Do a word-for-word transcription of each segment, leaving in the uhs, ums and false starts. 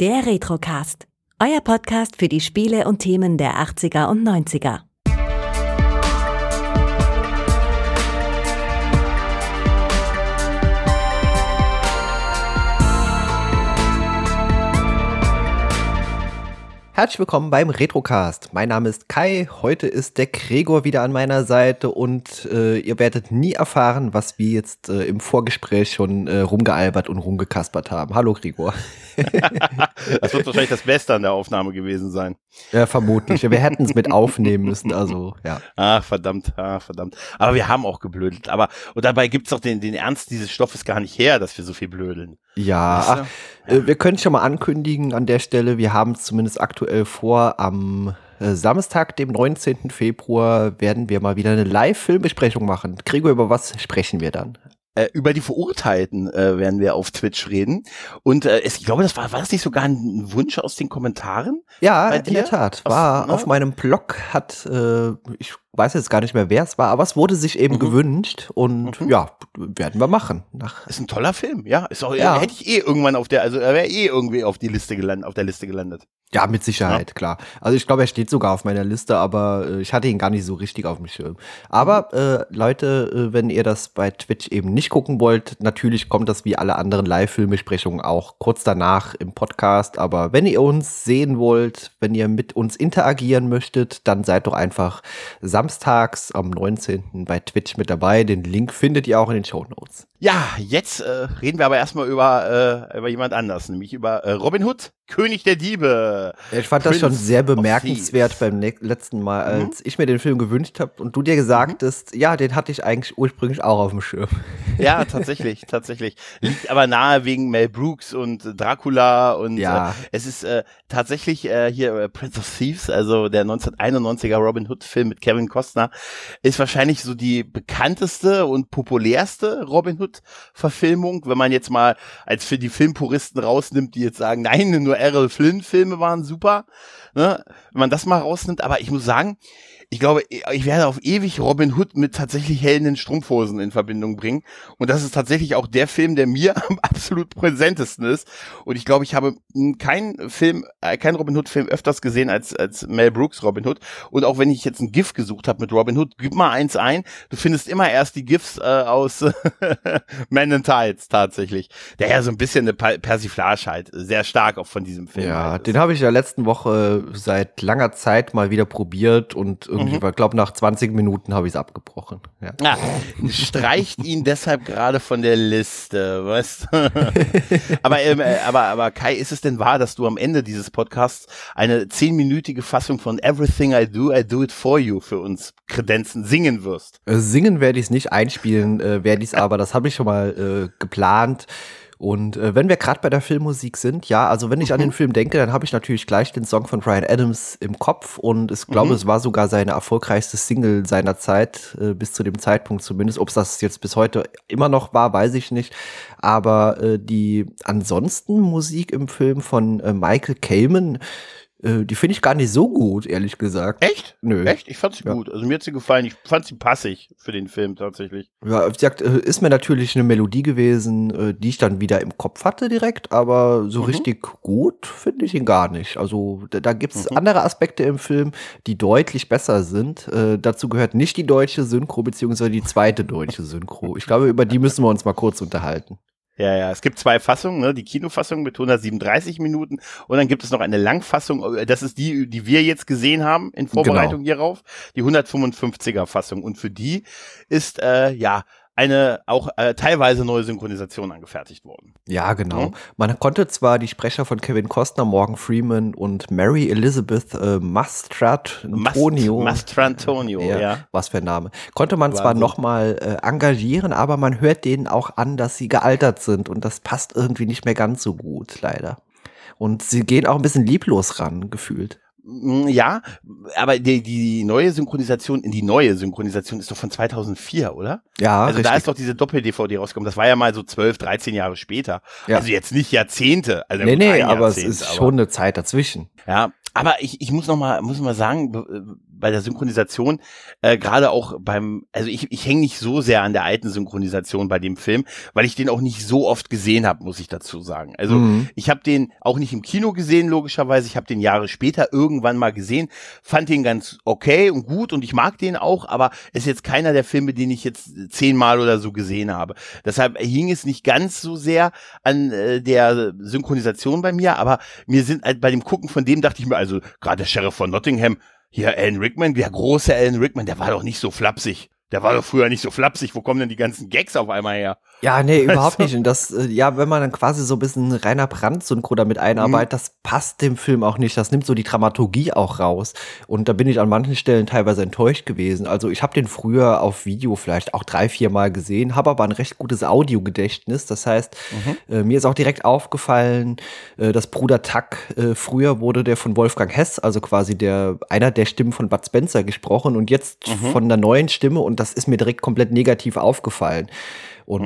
Der Retrocast, euer Podcast für die Spiele und Themen der achtziger und neunziger. Herzlich willkommen beim Retrocast. Mein Name ist Kai, heute ist der Gregor wieder an meiner Seite und äh, ihr werdet nie erfahren, was wir jetzt äh, im Vorgespräch schon äh, rumgealbert und rumgekaspert haben. Hallo Gregor. Das wird wahrscheinlich das Beste an der Aufnahme gewesen sein. Ja, vermutlich. Wir hätten es mit aufnehmen müssen, also ja. Ach, verdammt, ach, verdammt. Aber wir haben auch geblödelt. Aber und dabei gibt es doch den, den Ernst dieses Stoffes gar nicht her, dass wir so viel blödeln. Ja, weißt du? Ja. Wir können schon mal ankündigen an der Stelle, wir haben es zumindest aktuell vor, am Samstag, dem neunzehnten Februar, werden wir mal wieder eine Live-Filmbesprechung machen. Gregor, über was sprechen wir dann? Äh, über die Verurteilten äh, werden wir auf Twitch reden. Und äh, es, ich glaube, das war, war das nicht sogar ein Wunsch aus den Kommentaren? Ja, in der Tat. War aus, auf meinem Blog, hat, äh, ich weiß jetzt gar nicht mehr, wer es war, aber es wurde sich eben mhm. gewünscht und mhm. ja, werden wir machen. Nach ist ein toller Film, ja. Ist auch, ja. Hätte ich eh irgendwann auf der, also er wäre eh irgendwie auf die Liste gelandet, auf der Liste gelandet. Ja, mit Sicherheit, ja. Klar. Also ich glaube, er steht sogar auf meiner Liste, aber äh, ich hatte ihn gar nicht so richtig auf dem Schirm. Aber äh, Leute, äh, wenn ihr das bei Twitch eben nicht gucken wollt, natürlich kommt das wie alle anderen Live-Filmbesprechungen auch kurz danach im Podcast. Aber wenn ihr uns sehen wollt, wenn ihr mit uns interagieren möchtet, dann seid doch einfach samstags am neunzehnten bei Twitch mit dabei. Den Link findet ihr auch in den Shownotes. Ja, jetzt äh, reden wir aber erstmal über, äh, über jemand anders, nämlich über äh, Robin Hood, König der Diebe. Ich fand Prince das schon sehr bemerkenswert beim ne- letzten Mal, als mhm. ich mir den Film gewünscht habe und du dir gesagt mhm. hast, ja, den hatte ich eigentlich ursprünglich auch auf dem Schirm. Ja, tatsächlich, tatsächlich. Liegt aber nahe wegen Mel Brooks und Dracula und ja. äh, es ist äh, tatsächlich äh, hier äh, Prince of Thieves, also der neunzehnhunderteinundneunziger Robin Hood Film mit Kevin Costner, ist wahrscheinlich so die bekannteste und populärste Robin Hood Verfilmung, wenn man jetzt mal als für die Filmpuristen rausnimmt, die jetzt sagen, nein, nur Errol Flynn-Filme waren super, ne? Wenn man das mal rausnimmt, aber ich muss sagen, ich glaube, ich werde auf ewig Robin Hood mit tatsächlich hellen Strumpfhosen in Verbindung bringen und das ist tatsächlich auch der Film, der mir am absolut präsentesten ist und ich glaube, ich habe keinen Film, äh, keinen Robin Hood-Film öfters gesehen als als Mel Brooks Robin Hood und auch wenn ich jetzt ein GIF gesucht habe mit Robin Hood, gib mal eins ein, du findest immer erst die GIFs äh, aus Men in Tights tatsächlich, der ja so ein bisschen eine Persiflage halt, sehr stark auch von diesem Film. Ja, halt den habe ich ja letzten Woche seit langer Zeit mal wieder probiert und irgendwie, mhm. ich glaube, nach zwanzig Minuten habe ich es abgebrochen. Ja. Ah, streicht ihn deshalb gerade von der Liste, weißt du? aber, ähm, aber, aber Kai, ist es denn wahr, dass du am Ende dieses Podcasts eine zehnminütige Fassung von Everything I Do I Do It For You für uns Kredenzen singen wirst? Singen werde ich es nicht, einspielen äh, werde ich es aber, das habe ich schon mal äh, geplant. Und äh, wenn wir gerade bei der Filmmusik sind, ja, also wenn ich mhm. an den Film denke, dann habe ich natürlich gleich den Song von Bryan Adams im Kopf und ich glaube, mhm. es war sogar seine erfolgreichste Single seiner Zeit, äh, bis zu dem Zeitpunkt zumindest. Ob es das jetzt bis heute immer noch war, weiß ich nicht, aber äh, die ansonsten Musik im Film von äh, Michael Kamen, äh, die finde ich gar nicht so gut, ehrlich gesagt. Echt? Nö. Echt? Ich fand sie ja. gut. Also mir hat sie gefallen. Ich fand sie passig für den Film tatsächlich. Ja, wie gesagt, ist mir natürlich eine Melodie gewesen, die ich dann wieder im Kopf hatte direkt, aber so mhm. richtig gut finde ich ihn gar nicht. Also da, da gibt es mhm. andere Aspekte im Film, die deutlich besser sind. Äh, dazu gehört nicht die deutsche Synchro, beziehungsweise die zweite deutsche Synchro. Ich glaube, über die müssen wir uns mal kurz unterhalten. Ja, ja, es gibt zwei Fassungen, ne? Die Kinofassung mit hundertsiebenunddreißig Minuten und dann gibt es noch eine Langfassung, das ist die, die wir jetzt gesehen haben in Vorbereitung genau. hierauf, die hundertfünfundfünfziger Fassung und für die ist, äh, ja, eine auch äh, teilweise neue Synchronisation angefertigt worden. Ja, genau. Mhm. Man konnte zwar die Sprecher von Kevin Costner, Morgan Freeman und Mary Elizabeth äh, Mastrantonio, Mast, Mastrantonio, äh, ja, ja. Was für ein Name. Konnte man Wahnsinn. zwar nochmal äh, engagieren, aber man hört denen auch an, dass sie gealtert sind und das passt irgendwie nicht mehr ganz so gut, leider. Und sie gehen auch ein bisschen lieblos ran, gefühlt. Ja, aber die, die neue Synchronisation, die neue Synchronisation ist doch von zweitausendvier, oder? Ja, also richtig. Da ist doch diese Doppel-D V D rausgekommen. Das war ja mal so zwölf, dreizehn Jahre später. Ja. Also jetzt nicht Jahrzehnte. Also nee, nee, aber Jahrzehnt, es ist aber schon eine Zeit dazwischen. Ja, aber ich, ich muss noch mal, muss mal sagen, bei der Synchronisation, äh, gerade auch beim, also ich, ich hänge nicht so sehr an der alten Synchronisation bei dem Film, weil ich den auch nicht so oft gesehen habe, muss ich dazu sagen. Also mhm. ich habe den auch nicht im Kino gesehen, logischerweise. Ich habe den Jahre später irgendwann mal gesehen, fand den ganz okay und gut und ich mag den auch, aber es ist jetzt keiner der Filme, den ich jetzt zehnmal oder so gesehen habe. Deshalb hing es nicht ganz so sehr an äh, der Synchronisation bei mir, aber mir sind halt bei dem Gucken von dem dachte ich mir, also gerade der Sheriff von Nottingham, hier Alan Rickman, der große Alan Rickman, der war doch nicht so flapsig. Der war doch früher nicht so flapsig. Wo kommen denn die ganzen Gags auf einmal her? Ja, nee, überhaupt nicht. Und das, ja, wenn man dann quasi so ein bisschen Rainer Brandt-Synchro damit einarbeitet, mhm. das passt dem Film auch nicht. Das nimmt so die Dramaturgie auch raus. Und da bin ich an manchen Stellen teilweise enttäuscht gewesen. Also ich habe den früher auf Video vielleicht auch drei, vier Mal gesehen, habe aber ein recht gutes Audiogedächtnis. Das heißt, mhm. äh, mir ist auch direkt aufgefallen, äh, dass Bruder Tuck, äh, früher wurde der von Wolfgang Hess, also quasi der einer der Stimmen von Bud Spencer gesprochen und jetzt mhm. von der neuen Stimme und das ist mir direkt komplett negativ aufgefallen. Und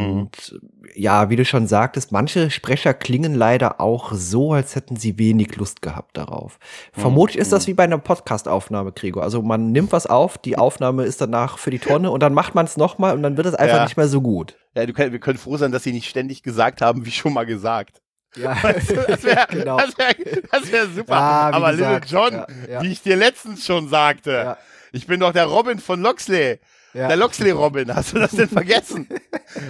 mhm. ja, wie du schon sagtest, manche Sprecher klingen leider auch so, als hätten sie wenig Lust gehabt darauf. Mhm. Vermutlich ist das wie bei einer Podcast-Aufnahme, Gregor. Also man nimmt was auf, die Aufnahme ist danach für die Tonne und dann macht man es nochmal und dann wird es einfach ja. nicht mehr so gut. Ja, du kann, wir können froh sein, dass sie nicht ständig gesagt haben, wie schon mal gesagt. Ja, weißt du, das wäre genau. das wär, das wär super. Ja, aber gesagt, Little John, ja, ja. wie ich dir letztens schon sagte, ja. ich bin doch der Robin von Loxley. Ja. Der Loxley-Robin, hast du das denn vergessen?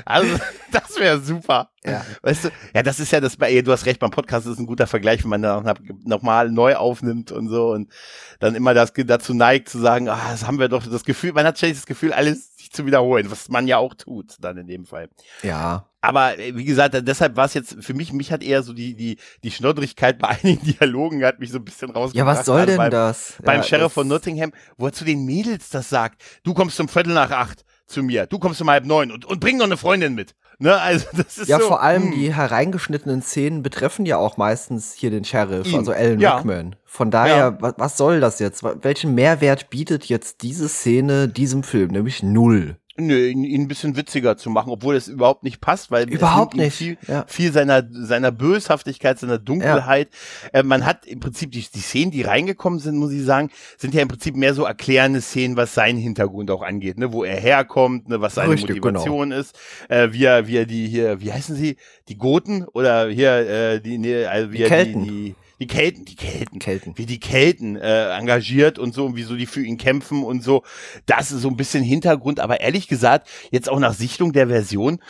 Also, das wäre super. Ja. Weißt du, ja, das ist ja das, du hast recht, beim Podcast ist ein guter Vergleich, wenn man da nochmal neu aufnimmt und so und dann immer das dazu neigt zu sagen, ah, das haben wir doch das Gefühl, man hat ständig das Gefühl, alles sich zu wiederholen, was man ja auch tut, dann in dem Fall. Ja. Aber wie gesagt, deshalb war es jetzt für mich, mich hat eher so die die die Schnoddrigkeit bei einigen Dialogen hat mich so ein bisschen rausgebracht. Ja, was soll denn beim, das? Beim ja, Sheriff von Nottingham, wo er zu den Mädels das sagt, du kommst um Viertel nach acht zu mir, du kommst um halb neun und, und bring noch eine Freundin mit. Ne, also das ist ja, so, vor allem mh. die hereingeschnittenen Szenen betreffen ja auch meistens hier den Sheriff, Ihn. also Alan ja. Rickman. Von daher, ja. was, was soll das jetzt? Welchen Mehrwert bietet jetzt diese Szene diesem Film? Nämlich null. Nö, ihn, ihn ein bisschen witziger zu machen, obwohl es überhaupt nicht passt, weil überhaupt es nimmt nicht. Ihm viel, ja. viel seiner seiner Böshaftigkeit, seiner Dunkelheit. Ja. Äh, man hat im Prinzip die, die Szenen, die reingekommen sind, muss ich sagen, sind ja im Prinzip mehr so erklärende Szenen, was seinen Hintergrund auch angeht, ne, wo er herkommt, ne, was seine Richtig, Motivation genau. ist, äh, wie er, wie er die hier, wie heißen sie, die Goten oder hier äh, die, ne, also wie die er die, die Die Kelten, die Kelten, Kelten, wie die Kelten äh, engagiert und so, und wieso die für ihn kämpfen und so. Das ist so ein bisschen Hintergrund, aber ehrlich gesagt, jetzt auch nach Sichtung der Version,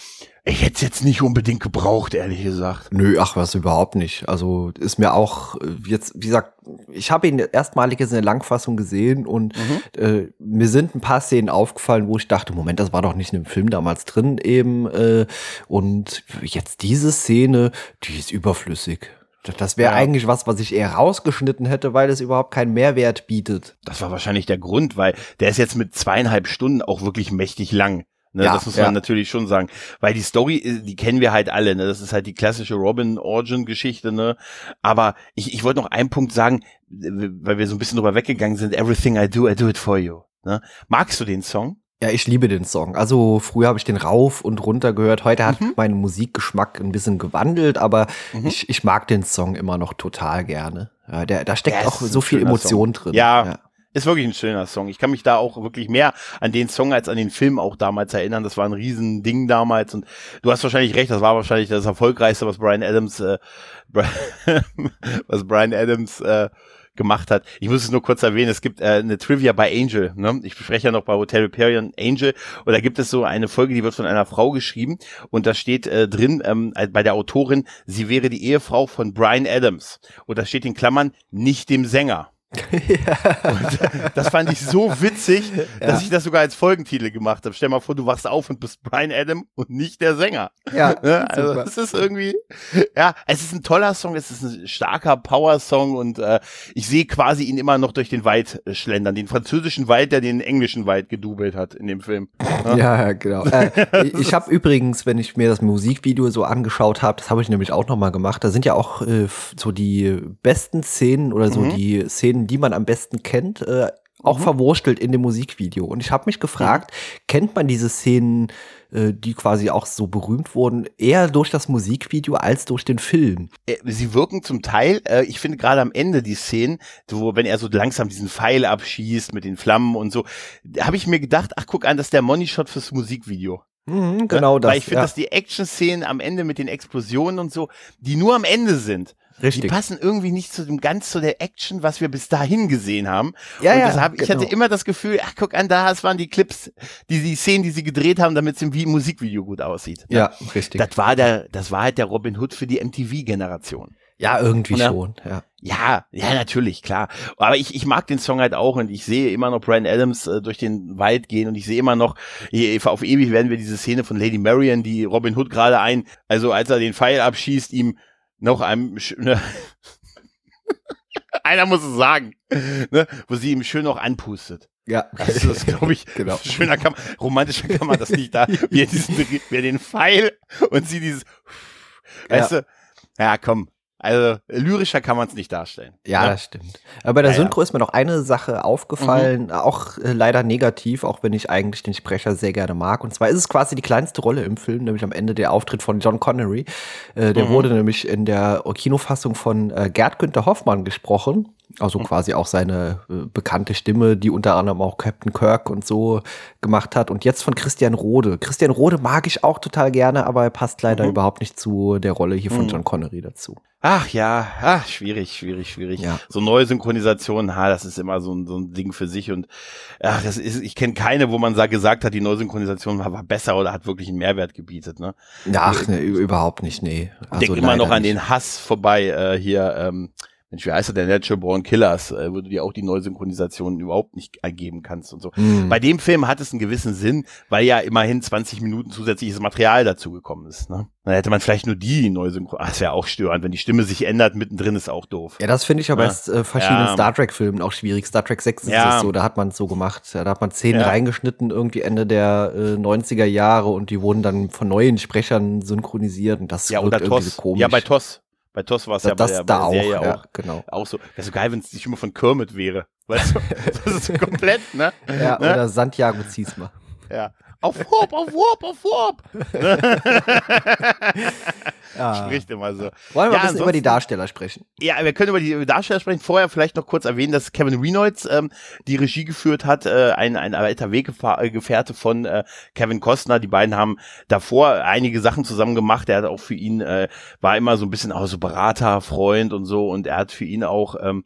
ich hätte es jetzt nicht unbedingt gebraucht, ehrlich gesagt. Nö, ach was, überhaupt nicht. Also ist mir auch jetzt, wie gesagt, ich habe ihn erstmalig jetzt in der Langfassung gesehen und mhm. äh, mir sind ein paar Szenen aufgefallen, wo ich dachte, Moment, das war doch nicht in dem Film damals drin eben. Äh, und jetzt diese Szene, die ist überflüssig. Das wäre ja. eigentlich was, was ich eher rausgeschnitten hätte, weil es überhaupt keinen Mehrwert bietet. Das war wahrscheinlich der Grund, weil der ist jetzt mit zweieinhalb Stunden auch wirklich mächtig lang. Ne, ja, das muss man ja. natürlich schon sagen, weil die Story, die kennen wir halt alle, ne? Das ist halt die klassische Robin-Origin-Geschichte, ne? Aber ich, ich wollte noch einen Punkt sagen, weil wir so ein bisschen drüber weggegangen sind, Everything I Do, I Do It For You. Ne? Magst du den Song? Ja, ich liebe den Song. Also früher habe ich den rauf und runter gehört. Heute hat mhm. mein Musikgeschmack ein bisschen gewandelt, aber mhm. ich, ich mag den Song immer noch total gerne. Ja, der, da steckt ja, auch so viel Emotion Song. drin. Ja, ja, ist wirklich ein schöner Song. Ich kann mich da auch wirklich mehr an den Song als an den Film auch damals erinnern. Das war ein riesen Ding damals und du hast wahrscheinlich recht, das war wahrscheinlich das Erfolgreichste, was Bryan Adams äh, was Bryan Adams äh, gemacht hat. Ich muss es nur kurz erwähnen, es gibt äh, eine Trivia bei Angel, ne? Ich bespreche ja noch bei Hotel Riparian Angel und da gibt es so eine Folge, die wird von einer Frau geschrieben und da steht äh, drin, ähm, bei der Autorin, sie wäre die Ehefrau von Bryan Adams und da steht in Klammern, nicht dem Sänger. Ja. Und das fand ich so witzig, dass ja. ich das sogar als Folgentitel gemacht habe. Stell mal vor, du wachst auf und bist Bryan Adams und nicht der Sänger. Ja, also das ist irgendwie, ja, es ist ein toller Song, es ist ein starker Power-Song und äh, ich sehe quasi ihn immer noch durch den Wald schlendern, den französischen Wald, der den englischen Wald gedoubelt hat in dem Film. Ja, ja genau. Äh, ich habe übrigens, wenn ich mir das Musikvideo so angeschaut habe, das habe ich nämlich auch nochmal gemacht, da sind ja auch äh, so die besten Szenen oder so mhm. die Szenen, die man am besten kennt, äh, auch mhm. verwurstelt in dem Musikvideo. Und ich habe mich gefragt, mhm. kennt man diese Szenen, die quasi auch so berühmt wurden, eher durch das Musikvideo als durch den Film? Sie wirken zum Teil, ich finde gerade am Ende die Szenen, wo wenn er so langsam diesen Pfeil abschießt mit den Flammen und so, habe ich mir gedacht, ach guck an, das ist der Money-Shot fürs Musikvideo. Mhm, genau ja, das. Weil ich finde, ja. dass die Action-Szenen am Ende mit den Explosionen und so, die nur am Ende sind. Richtig. Die passen irgendwie nicht zu dem ganz zu der Action, was wir bis dahin gesehen haben. Ja, und ja, deshalb, genau. Ich hatte immer das Gefühl, ach, guck an, da, das waren die Clips, die, die Szenen, die sie gedreht haben, damit es im Musikvideo gut aussieht. Ne? Ja, richtig. Das war der, das war halt der Robin Hood für die M T V-Generation. Ja, irgendwie und, schon, ja. Ja, ja, natürlich, klar. Aber ich, ich mag den Song halt auch und ich sehe immer noch Bryan Adams äh, durch den Wald gehen und ich sehe immer noch, ich, auf ewig werden wir diese Szene von Lady Marian, die Robin Hood gerade ein, also als er den Pfeil abschießt, ihm noch einem, ne, einer muss es sagen, ne, wo sie ihm schön noch anpustet. Ja, das ist, glaube ich, genau. Schöner kann man, romantischer kann man das nicht da, wie er, diesen, wie er den Pfeil und sie dieses, ja. weißt du, ja komm, also lyrischer kann man es nicht darstellen. Ja, ne? Das stimmt. Aber bei der ja, Synchro ja. ist mir noch eine Sache aufgefallen, mhm. auch äh, leider negativ, auch wenn ich eigentlich den Sprecher sehr gerne mag. Und zwar ist es quasi die kleinste Rolle im Film, nämlich am Ende der Auftritt von Sean Connery. Äh, der mhm. wurde nämlich in der Kinofassung von äh, Gerd Günther Hoffmann gesprochen. Also mhm. quasi auch seine äh, bekannte Stimme, die unter anderem auch Captain Kirk und so gemacht hat. Und jetzt von Christian Rohde. Christian Rohde mag ich auch total gerne, aber er passt leider mhm. überhaupt nicht zu der Rolle hier von mhm. Sean Connery dazu. Ach ja, ach, schwierig, schwierig, schwierig. Ja. So neue Synchronisationen, ha, das ist immer so ein, so ein Ding für sich. Und ach, das ist, ich kenne keine, wo man gesagt hat, die Neusynchronisation war, war besser oder hat wirklich einen Mehrwert gebietet. Ne? Ach, ne, überhaupt nicht, nee. Also, denk immer noch an nicht. Den Hass vorbei äh, hier, ähm, Mensch, wie heißt er, der Natural Born Killers, äh, wo du dir auch die Neusynchronisationen überhaupt nicht ergeben kannst und so. Mhm. Bei dem Film hat es einen gewissen Sinn, weil ja immerhin zwanzig Minuten zusätzliches Material dazugekommen ist, ne? Dann hätte man vielleicht nur die Neusynchron. Das wäre auch störend, wenn die Stimme sich ändert, mittendrin ist auch doof. Ja, das finde ich aber ja. bei äh, verschiedenen ja. Star Trek-Filmen auch schwierig. Star Trek sechs ist ja. das so, da hat man es so gemacht. Da hat man Szenen ja. reingeschnitten, irgendwie Ende der äh, neunziger Jahre und die wurden dann von neuen Sprechern synchronisiert und das ja, wirkt irgendwie so komisch. Ja, bei T O S. Bei T O S war es ja, ja bei der, da bei der Serie auch, auch, ja, genau. auch so. Wäre so geil, wenn es die Stimme von Kermit wäre. Weißt du, das ist so komplett, ne? Ja, ne? Oder Santiago Ziesma. Ja. Auf Warp, auf Warp, auf Warp! Ja. Spricht immer so. Wollen wir ja, ein bisschen über die Darsteller sprechen? Ja, wir können über die Darsteller sprechen. Vorher vielleicht noch kurz erwähnen, dass Kevin Reynolds ähm, die Regie geführt hat, äh, ein, ein alter Weggefährte von äh, Kevin Costner. Die beiden haben davor einige Sachen zusammen gemacht. Er hat auch für ihn, äh, war immer so ein bisschen auch so Berater, Freund und so. Und er hat für ihn auch ähm,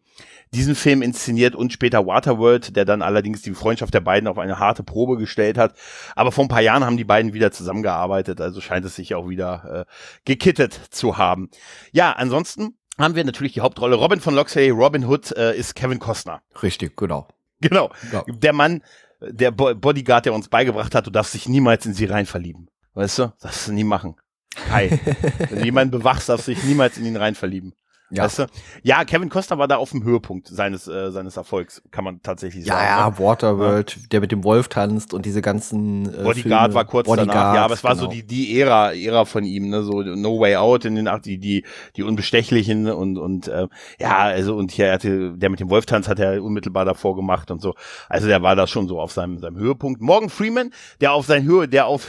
diesen Film inszeniert und später Waterworld, der dann allerdings die Freundschaft der beiden auf eine harte Probe gestellt hat. Aber vor ein paar Jahren haben die beiden wieder zusammengearbeitet, also scheint es sich auch wieder äh, gekittet zu haben. Ja, ansonsten haben wir natürlich die Hauptrolle. Robin von Loxley, Robin Hood, äh, ist Kevin Costner. Richtig, genau. Genau, ja. Der Mann, der Bo- Bodyguard, der uns beigebracht hat, du darfst dich niemals in sie rein verlieben. Weißt du, das darfst du nie machen. Kai, wenn du jemanden bewachst, darfst du dich niemals in ihn rein verlieben. Ja. Weißt du? Ja, Kevin Costner war da auf dem Höhepunkt seines äh, seines Erfolgs, kann man tatsächlich ja, sagen. Ja, ne? Waterworld, ja. Der mit dem Wolf tanzt und diese ganzen äh, Bodyguard Filme. War kurz Bodyguard, danach, ja, aber es war genau. so die die Ära Ära von ihm, ne, so No Way Out in den die die die Unbestechlichen und und äh, ja, also und hier hatte der mit dem Wolf tanzt hat er unmittelbar davor gemacht und so. Also der war da schon so auf seinem seinem Höhepunkt. Morgan Freeman, der auf sein Höhe, der auf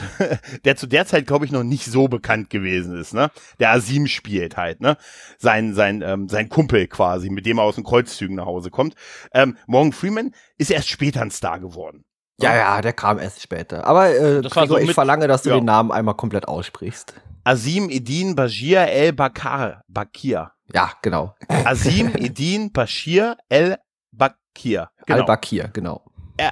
der zu der Zeit, glaube ich, noch nicht so bekannt gewesen ist, ne? Der Asim spielt halt, ne? Sein sein Ähm, sein Kumpel quasi, mit dem er aus den Kreuzzügen nach Hause kommt. Ähm, Morgan Freeman ist erst später ein Star geworden. Ja, ja, der kam erst später. Aber äh, Gregor, so mit, ich verlange, dass du ja. den Namen einmal komplett aussprichst. Asim Edin Bashir El Bakar, Bakir. Ja, genau. Asim Edin Bashir El Bakir. Genau. El Bakir, genau.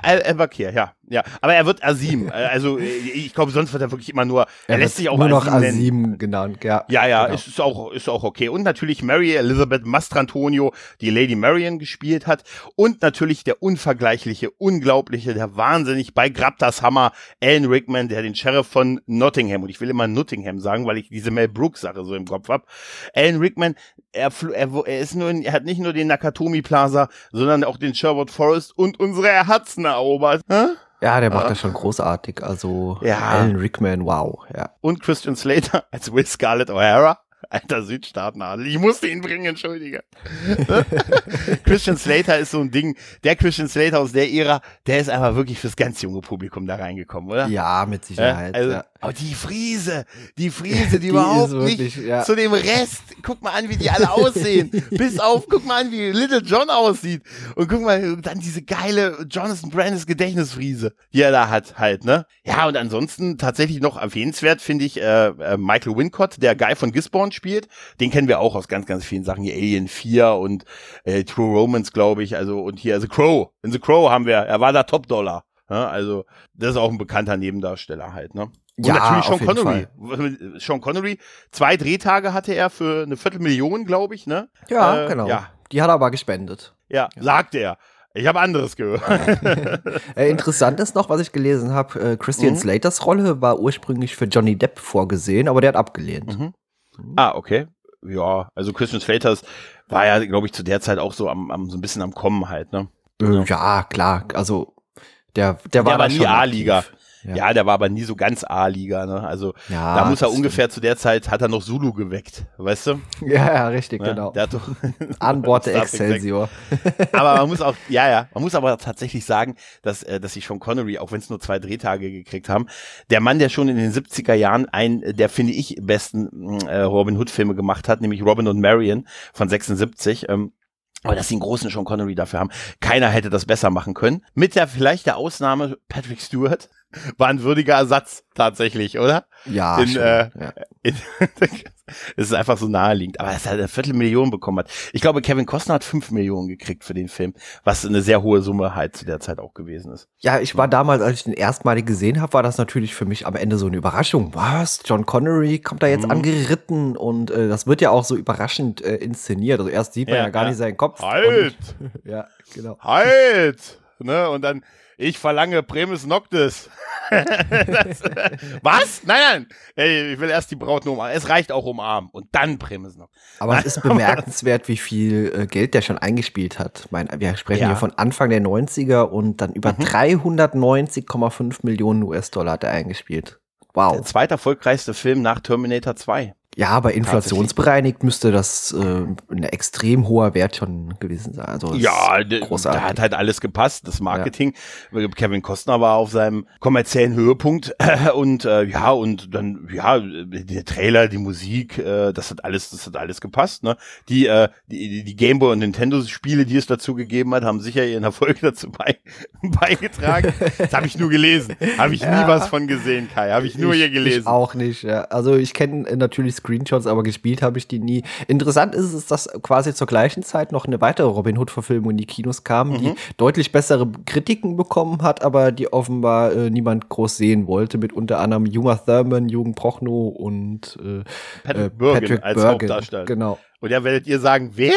Al-Bakir, ja, ja. Aber er wird Asim. Also ich glaube, sonst wird er wirklich immer nur. Er, er lässt sich auch nur Asim noch Asim nennen. Genannt. Ja, ja, ja genau. ist, ist auch ist auch okay. Und natürlich Mary Elizabeth Mastrantonio, die Lady Marian gespielt hat. Und natürlich der unvergleichliche, unglaubliche, der wahnsinnig bei Grabdas Hammer Alan Rickman, der den Sheriff von Nottingham. Und ich will immer Nottingham sagen, weil ich diese Mel Brooks Sache so im Kopf habe. Alan Rickman, er, er, er ist nur, er hat nicht nur den Nakatomi Plaza, sondern auch den Sherwood Forest und unsere er hat's erobert. Hm? Ja, der macht ah. das schon großartig. Also ja. Alan Rickman, wow. Ja. Und Christian Slater als Will Scarlett O'Hara. Alter Südstaatenadel. Ich musste ihn bringen, entschuldige. Christian Slater ist so ein Ding. Der Christian Slater aus der Ära, der ist einfach wirklich fürs ganz junge Publikum da reingekommen, oder? Ja, mit Sicherheit. Äh, also, ja. Oh, die Friese, die Friese, die, die überhaupt wirklich, nicht ja. zu dem Rest. Guck mal an, wie die alle aussehen. Bis auf, guck mal an, wie Little John aussieht. Und guck mal, dann diese geile Jonathan Brandis Gedächtnisfriese, die er da hat halt, ne? Ja, und ansonsten tatsächlich noch erwähnenswert, finde ich, äh, äh, Michael Wincott, der Guy von Gisborne spielt. Den kennen wir auch aus ganz, ganz vielen Sachen. Hier Alien vier und äh, True Romance, glaube ich. Also, und hier The Crow. In The Crow haben wir, er war da Top-Dollar. Ja, also, das ist auch ein bekannter Nebendarsteller halt, ne? Und ja, natürlich Sean Connery. Fall. Sean Connery, zwei Drehtage hatte er für eine Viertelmillion, glaube ich, ne? Ja, äh, genau. Ja. Die hat er aber gespendet. Ja, ja. Sagt er. Ich habe anderes gehört. äh, interessant ist noch, was ich gelesen habe, äh, Christian mhm. Slaters Rolle war ursprünglich für Johnny Depp vorgesehen, aber der hat abgelehnt. Mhm. Mhm. Ah, okay. Ja, also Christian Slaters war ja, glaube ich, zu der Zeit auch so am, am so ein bisschen am Kommen halt, ne? Äh, ja, klar. Also, der, der, der war, war nie A-Liga. Ja. ja, der war aber nie so ganz A-Liga, ne? Also ja, da muss er ungefähr stimmt. zu der Zeit, hat er noch Zulu geweckt, weißt du? Ja, ja richtig, ja, genau. Der hat doch an Bord der Excelsior. aber man muss auch, ja, ja, man muss aber tatsächlich sagen, dass äh, dass ich Sean Connery, auch wenn es nur zwei Drehtage gekriegt haben, der Mann, der schon in den siebziger Jahren einen, der finde ich besten äh, Robin Hood Filme gemacht hat, nämlich Robin und Marion von sechsundsiebzig, ähm, aber dass sie einen großen Sean Connery dafür haben, keiner hätte das besser machen können. Mit der vielleicht der Ausnahme Patrick Stewart war ein würdiger Ersatz tatsächlich, oder? Ja, in, äh, ja. In, es ist einfach so naheliegend. Aber dass er eine Viertelmillion bekommen hat. Ich glaube, Kevin Costner hat fünf Millionen gekriegt für den Film, was eine sehr hohe Summe halt zu der Zeit auch gewesen ist. Ja, ich war damals, als ich den erstmalig gesehen habe, war das natürlich für mich am Ende so eine Überraschung. Was? John Connery kommt da jetzt mhm. angeritten und äh, das wird ja auch so überraschend äh, inszeniert. Also erst sieht man ja, ja gar ja. nicht seinen Kopf. Halt! Und, ja, genau. Halt! Ne? Und dann ich verlange Primus Noctis. das, was? Nein, nein. Ich will erst die Braut nur umarmen. Es reicht auch umarmen und dann Primus Noctis. Aber nein, es ist bemerkenswert, wie viel Geld der schon eingespielt hat. Ich meine, wir sprechen ja. hier von Anfang der neunziger und dann über mhm. dreihundertneunzig Komma fünf Millionen US-Dollar hat er eingespielt. Wow. Der zweiterfolgreichste Film nach Terminator zwei. Ja, aber inflationsbereinigt müsste das äh, ein extrem hoher Wert schon gewesen sein. Also ja, großartig. Da hat halt alles gepasst, das Marketing. Ja. Kevin Costner war auf seinem kommerziellen Höhepunkt und äh, ja, und dann, ja, der Trailer, die Musik, äh, das hat alles, das hat alles gepasst, ne? Die, äh, die, die Game Boy und Nintendo-Spiele, die es dazu gegeben hat, haben sicher ihren Erfolg dazu bei, beigetragen. Das habe ich nur gelesen. Habe ich ja. nie was von gesehen, Kai. Habe ich nur ich, hier gelesen. Ich auch nicht, ja. Also ich kenne natürlich Screenshots, aber gespielt habe ich die nie. Interessant ist es, dass quasi zur gleichen Zeit noch eine weitere Robin Hood-Verfilmung in die Kinos kam, mhm. die deutlich bessere Kritiken bekommen hat, aber die offenbar äh, niemand groß sehen wollte, mit unter anderem Uma Thurman, Jürgen Prochnow und äh, Patrick, äh, Bergen Patrick als Bergen. Hauptdarsteller. Genau. Und da werdet ihr sagen, wer?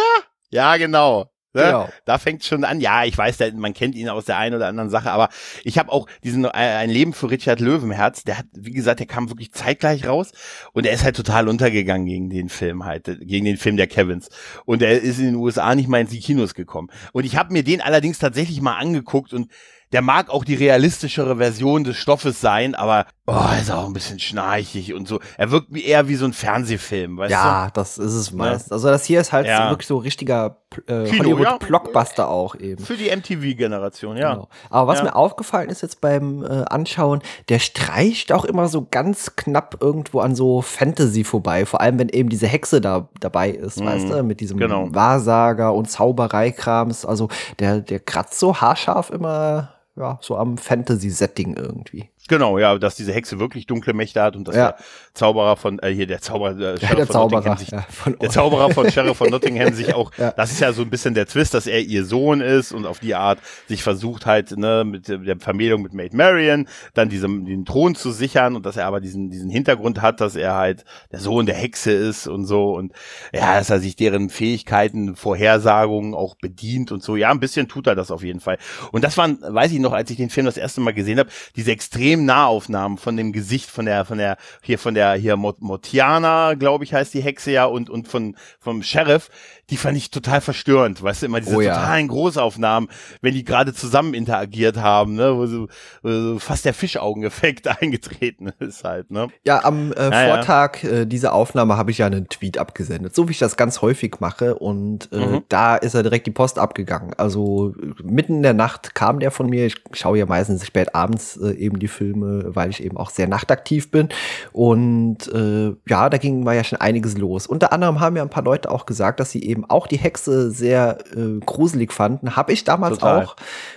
Ja, genau. Genau. Da fängt es schon an. Ja, ich weiß, man kennt ihn aus der einen oder anderen Sache, aber ich habe auch diesen Ein Leben für Richard Löwenherz, der hat, wie gesagt, der kam wirklich zeitgleich raus und er ist halt total untergegangen gegen den Film halt, gegen den Film der Kevins. Und er ist in den U S A nicht mal in die Kinos gekommen. Und ich habe mir den allerdings tatsächlich mal angeguckt und der mag auch die realistischere Version des Stoffes sein, aber oh, ist auch ein bisschen schnarchig und so. Er wirkt eher wie so ein Fernsehfilm, weißt ja, du? Ja, das ist es meist. Also das hier ist halt ja. wirklich so richtiger äh, Hollywood-Blockbuster ja. auch eben. Für die M T V-Generation, ja. Genau. Aber was ja. mir aufgefallen ist jetzt beim äh, Anschauen, der streicht auch immer so ganz knapp irgendwo an so Fantasy vorbei. Vor allem, wenn eben diese Hexe da dabei ist, mhm. weißt du? Mit diesem genau. Wahrsager und Zaubereikrams. Also der, der kratzt so haarscharf immer... Ja, so am Fantasy-Setting irgendwie. Genau, ja, dass diese Hexe wirklich dunkle Mächte hat und dass ja. der Zauberer von, äh, hier der Zauberer, äh, ja, der von Zauberer, Nottingham sich, ja, von der Zauberer von Sheriff von Nottingham sich auch, ja. das ist ja so ein bisschen der Twist, dass er ihr Sohn ist und auf die Art sich versucht halt, ne, mit der Vermählung mit Maid Marian dann diesem, den Thron zu sichern und dass er aber diesen, diesen Hintergrund hat, dass er halt der Sohn der Hexe ist und so und ja, dass er sich deren Fähigkeiten, Vorhersagungen auch bedient und so. Ja, ein bisschen tut er das auf jeden Fall. Und das waren, weiß ich noch, als ich den Film das erste Mal gesehen habe, diese extrem Nahaufnahmen von dem Gesicht von der von der hier von der hier Mortiana, glaube ich, heißt die Hexe ja und und von vom Sheriff, die fand ich total verstörend, weißt du, immer diese oh, ja. totalen Großaufnahmen, wenn die gerade zusammen interagiert haben, ne, wo so, wo so fast der Fischaugeneffekt eingetreten ist halt, ne. Ja, am äh, ja, Vortag ja. Äh, dieser Aufnahme habe ich ja einen Tweet abgesendet, so wie ich das ganz häufig mache, und äh, mhm. da ist ja direkt die Post abgegangen, also mitten in der Nacht kam der von mir. Ich schaue ja meistens spät abends äh, eben die Filme, weil ich eben auch sehr nachtaktiv bin, und äh, ja, da ging mal ja schon einiges los. Unter anderem haben ja ein paar Leute auch gesagt, dass sie eben auch die Hexe sehr äh, gruselig fanden. Habe ich damals Total. auch.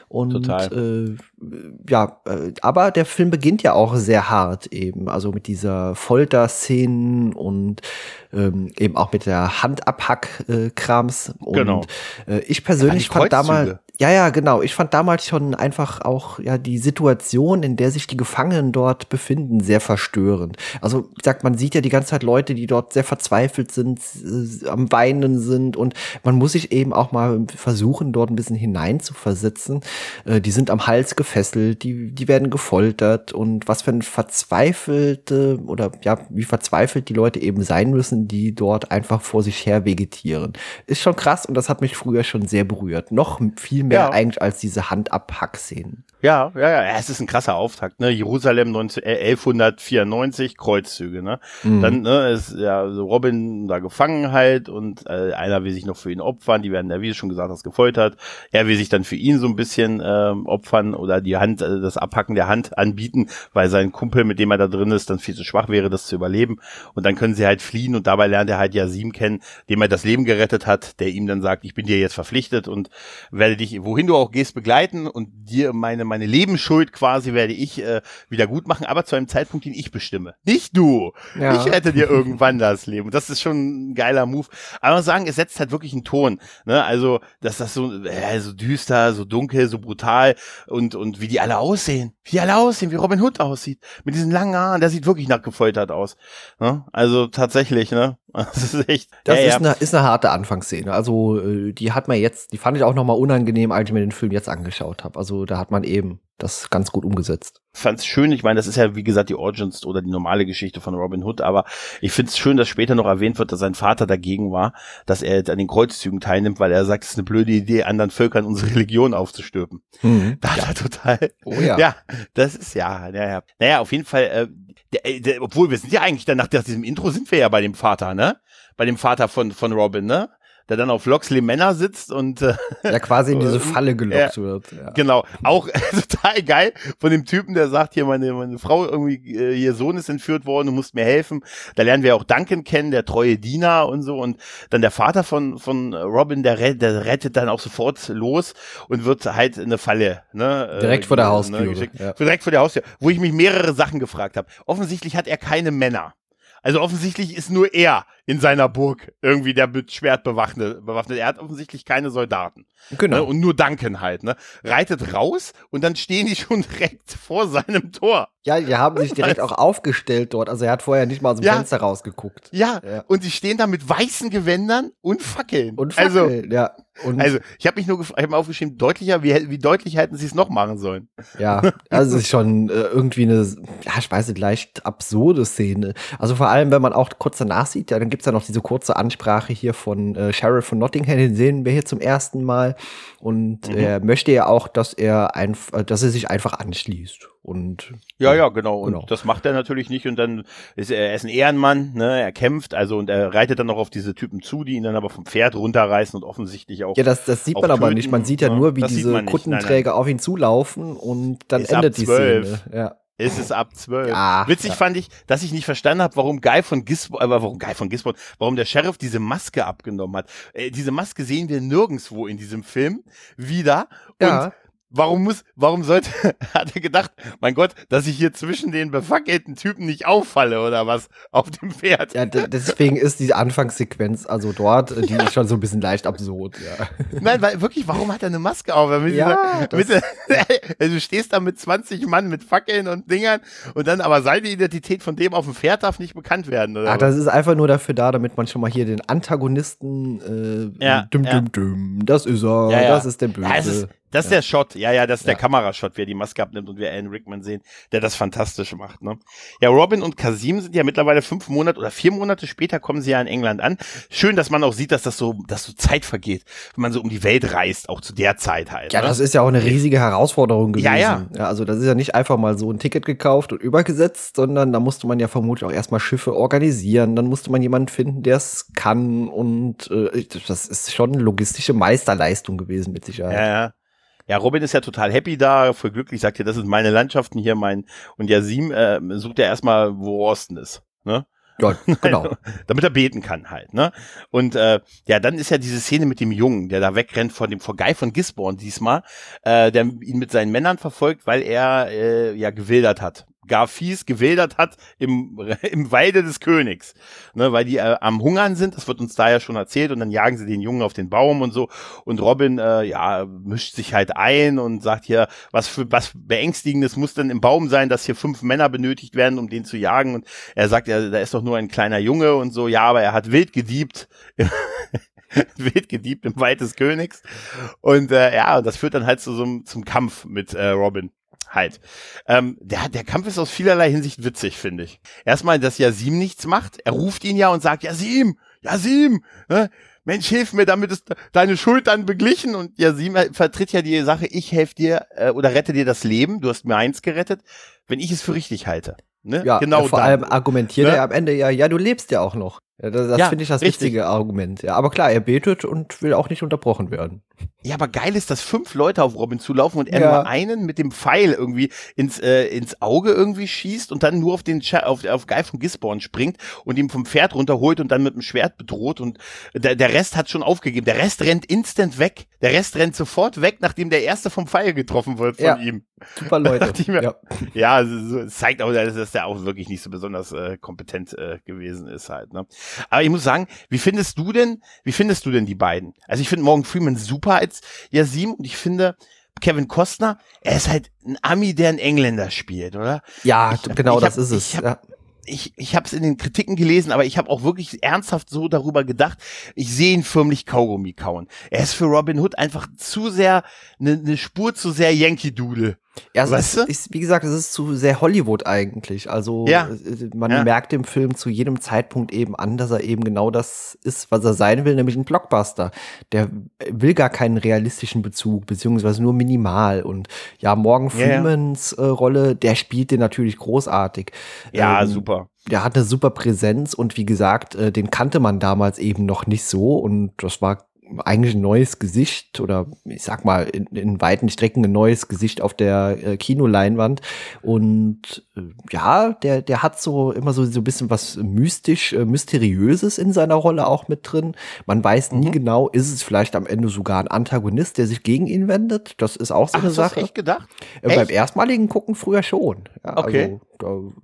Und Total. Äh, ja, äh, aber der Film beginnt ja auch sehr hart eben, also mit dieser Folterszenen und ähm, eben auch mit der Handabhack-Krams. Äh, genau. Äh, ich persönlich fand damals Ja, ja, genau. Ich fand damals schon einfach auch ja die Situation, in der sich die Gefangenen dort befinden, sehr verstörend. Also, wie gesagt, man sieht ja die ganze Zeit Leute, die dort sehr verzweifelt sind, äh, am Weinen sind, und man muss sich eben auch mal versuchen, dort ein bisschen hineinzuversetzen. Äh, die sind am Hals gefesselt, die die werden gefoltert, und was für ein verzweifelte oder ja, wie verzweifelt die Leute eben sein müssen, die dort einfach vor sich her vegetieren. Ist schon krass, und das hat mich früher schon sehr berührt. Noch viel mehr mehr ja. eigentlich als diese Handabhack-Szenen. Ja, ja, ja, es ist ein krasser Auftakt, ne? Jerusalem neunzehnhundertvierundneunzig, Kreuzzüge, ne? Mhm. Dann, ne, ist ja so Robin da gefangen halt, und äh, einer will sich noch für ihn opfern, die werden, ja, wie du schon gesagt hast, gefoltert. Er will sich dann für ihn so ein bisschen ähm, opfern oder die Hand, äh, das Abhacken der Hand anbieten, weil sein Kumpel, mit dem er da drin ist, dann viel zu schwach wäre, das zu überleben. Und dann können sie halt fliehen, und dabei lernt er halt Yasim kennen, dem er das Leben gerettet hat, der ihm dann sagt, ich bin dir jetzt verpflichtet und werde dich, wohin du auch gehst, begleiten, und dir meine meine Lebensschuld quasi werde ich äh, wieder gut machen, aber zu einem Zeitpunkt, den ich bestimme. Nicht du! Ja. Ich rette dir irgendwann das Leben. Das ist schon ein geiler Move. Aber man muss sagen, es setzt halt wirklich einen Ton. Ne? Also, dass das so, äh, so düster, so dunkel, so brutal, und und wie die alle aussehen. Wie die alle aussehen, wie Robin Hood aussieht. Mit diesen langen Haaren, der sieht wirklich nach gefoltert aus. Ne? Also tatsächlich, ne? Das ist echt. Das ja, ist, ja. Eine, ist eine harte Anfangsszene. Also, die hat man jetzt, die fand ich auch nochmal unangenehm, als ich mir den Film jetzt angeschaut habe. Also, da hat man eben das ganz gut umgesetzt. Ich fand's schön, ich meine, das ist ja, wie gesagt, die Origins oder die normale Geschichte von Robin Hood, aber ich find's schön, dass später noch erwähnt wird, dass sein Vater dagegen war, dass er an den Kreuzzügen teilnimmt, weil er sagt, es ist eine blöde Idee, anderen Völkern unsere Religion aufzustülpen. Mhm. Da hat ja. er total... Oh ja. Ja, das ist ja... Naja, naja auf jeden Fall, äh, der, der, obwohl wir sind ja eigentlich, danach nach diesem Intro sind wir ja bei dem Vater, ne? Bei dem Vater von von Robin, ne? Der dann auf Loxley Manor sitzt und äh, ja quasi in diese Falle gelockt ja, wird. Ja. Genau, auch äh, total geil von dem Typen, der sagt, hier meine meine Frau irgendwie, äh, ihr Sohn ist entführt worden, du musst mir helfen. Da lernen wir auch Duncan kennen, der treue Diener und so, und dann der Vater von von Robin, der, der rettet dann auch sofort los und wird halt in eine Falle, ne? Äh, direkt vor der Haustür. Ne, ja. Direkt vor der Haustür, wo ich mich mehrere Sachen gefragt habe. Offensichtlich hat er keine Männer. Also offensichtlich ist nur er in seiner Burg irgendwie der mit Schwert bewaffnet. Er hat offensichtlich keine Soldaten. Genau. Ne? Und nur Duncan halt. Ne? Reitet raus, und dann stehen die schon direkt vor seinem Tor. Ja, die haben sich direkt auch aufgestellt dort. Also er hat vorher nicht mal aus dem ja. Fenster rausgeguckt. Ja. ja, und sie stehen da mit weißen Gewändern und Fackeln. Und Fackeln, also, ja. Und also ich habe mich nur gef- ich hab mir aufgeschrieben, deutlicher, wie, wie deutlich hätten sie es noch machen sollen. Ja, also es ist schon äh, irgendwie eine, ja, ich weiß nicht, leicht absurde Szene. Also vor allem, wenn man auch kurz danach sieht, ja, dann gibt es ja noch diese kurze Ansprache hier von äh, Sheriff von Nottingham, den sehen wir hier zum ersten Mal. Und mhm. er möchte ja auch, dass er, einf- dass er sich einfach anschließt. Und ja, ja, genau. Und genau. das macht er natürlich nicht. Und dann ist er, er ist ein Ehrenmann, ne? Er kämpft, also, und er reitet dann noch auf diese Typen zu, die ihn dann aber vom Pferd runterreißen und offensichtlich auch. Ja, das, das sieht man töten. aber nicht. Man sieht ja, ja nur, wie diese Kuttenträger auf ihn zulaufen, und dann ist endet die Szene. Ja. Es ist ab zwölf. Ja, Witzig ja. fand ich, dass ich nicht verstanden habe, warum Guy von Gisborne, äh, warum Guy von Gisborne, warum der Sheriff diese Maske abgenommen hat. Äh, diese Maske sehen wir nirgendwo in diesem Film wieder. Ja. Und Warum muss, warum sollte, hat er gedacht, mein Gott, dass ich hier zwischen den befackelten Typen nicht auffalle oder was auf dem Pferd? Ja, d- deswegen ist die Anfangssequenz, also dort, die ja. ist schon so ein bisschen leicht absurd, ja. Nein, weil wirklich, warum hat er eine Maske auf? Mit ja, dieser, mit, also du stehst da mit zwanzig Mann mit Fackeln und Dingern, und dann aber seine Identität von dem auf dem Pferd darf nicht bekannt werden, oder? Ach, das ist einfach nur dafür da, damit man schon mal hier den Antagonisten, äh, ja, düm, ja. düm, düm, das ist er, ja, ja. das ist der Böse. Ja, Das ist ja. der Shot, ja, ja, das ist ja. der Kamerashot, wie er die Maske abnimmt und wir Alan Rickman sehen, der das fantastisch macht, ne? Ja, Robin und Kasim sind ja mittlerweile fünf Monate oder vier Monate später kommen sie ja in England an. Schön, dass man auch sieht, dass das so, dass so Zeit vergeht, wenn man so um die Welt reist, auch zu der Zeit halt. Ja, ne? Das ist ja auch eine riesige Herausforderung gewesen. Ja, ja, ja. Also das ist ja nicht einfach mal so ein Ticket gekauft und übergesetzt, sondern da musste man ja vermutlich auch erstmal Schiffe organisieren, dann musste man jemanden finden, der es kann und äh, das ist schon logistische Meisterleistung gewesen mit Sicherheit. Ja, ja. Ja, Robin ist ja total happy da, voll glücklich, sagt ja, das sind meine Landschaften hier, mein, und Yasim äh, sucht ja erstmal, wo Orsten ist, ne? Ja, genau. Damit er beten kann halt, ne? Und äh, ja, dann ist ja diese Szene mit dem Jungen, der da wegrennt von dem Guy von Gisborne diesmal, äh, der ihn mit seinen Männern verfolgt, weil er äh, ja gewildert hat. Gar fies gewildert hat im, im Walde des Königs, ne, weil die äh, am Hungern sind, das wird uns da ja schon erzählt und dann jagen sie den Jungen auf den Baum und so und Robin, äh, ja, mischt sich halt ein und sagt hier, was für was Beängstigendes muss denn im Baum sein, dass hier fünf Männer benötigt werden, um den zu jagen und er sagt, ja, da ist doch nur ein kleiner Junge und so, ja, aber er hat wild gediebt, wild gediebt im Wald des Königs und äh, ja, das führt dann halt zu so einem, zum Kampf mit äh, Robin. Halt. Ähm, der, der Kampf ist aus vielerlei Hinsicht witzig, finde ich. Erstmal, dass Yasim nichts macht. Er ruft ihn ja und sagt, Yasim, Yasim, ne? Mensch, hilf mir, damit ist deine Schuld dann beglichen. Und Yasim vertritt ja die Sache, ich helfe dir äh, oder rette dir das Leben. Du hast mir eins gerettet, wenn ich es für richtig halte. Ne? Ja, genau vor dann. Allem argumentiert ne? er am Ende, ja, ja, du lebst ja auch noch. Ja, das das ja, finde ich das richtig. Wichtige Argument. Ja, aber klar, er betet und will auch nicht unterbrochen werden. Ja, aber geil ist, dass fünf Leute auf Robin zulaufen und er ja. nur einen mit dem Pfeil irgendwie ins äh, ins Auge irgendwie schießt und dann nur auf den Scha- auf auf Guy von Gisborne springt und ihn vom Pferd runterholt und dann mit dem Schwert bedroht und der, der Rest hat schon aufgegeben. Der Rest rennt instant weg. Der Rest rennt sofort weg, nachdem der erste vom Pfeil getroffen wird von ja. ihm. Super Leute. Mir, ja, ja so, zeigt auch, dass der auch wirklich nicht so besonders äh, kompetent äh, gewesen ist halt, ne? Aber ich muss sagen, wie findest du denn, wie findest du denn die beiden? Also ich finde Morgan Freeman super als Yasim und ich finde Kevin Costner, er ist halt ein Ami, der einen Engländer spielt, oder? Ja, ich, genau ich das hab, ist es. Ich habe ich, ich es in den Kritiken gelesen, aber ich habe auch wirklich ernsthaft so darüber gedacht, ich sehe ihn förmlich Kaugummi kauen. Er ist für Robin Hood einfach zu sehr, eine ne Spur zu sehr Yankee-Doodle. Ja, also weißt du? ist, ist, wie gesagt, es ist zu sehr Hollywood eigentlich. Also ja. man ja. merkt dem Film zu jedem Zeitpunkt eben an, dass er eben genau das ist, was er sein will, nämlich ein Blockbuster. Der will gar keinen realistischen Bezug, beziehungsweise nur minimal. Und ja, Morgan Freemans ja, ja. Äh, Rolle, der spielt den natürlich großartig. Ja, ähm, super. Der hat eine super Präsenz und wie gesagt, äh, den kannte man damals eben noch nicht so und das war eigentlich ein neues Gesicht oder ich sag mal in, in weiten Strecken ein neues Gesicht auf der äh, Kinoleinwand und äh, ja, der der hat so immer so so ein bisschen was mystisch äh, mysteriöses in seiner Rolle auch mit drin. Man weiß nie mhm. genau, ist es vielleicht am Ende sogar ein Antagonist, der sich gegen ihn wendet? Das ist auch so Ach, eine Sache. Hast du das echt gedacht? Äh, echt? Beim erstmaligen Gucken früher schon. Ja, okay. Also, da,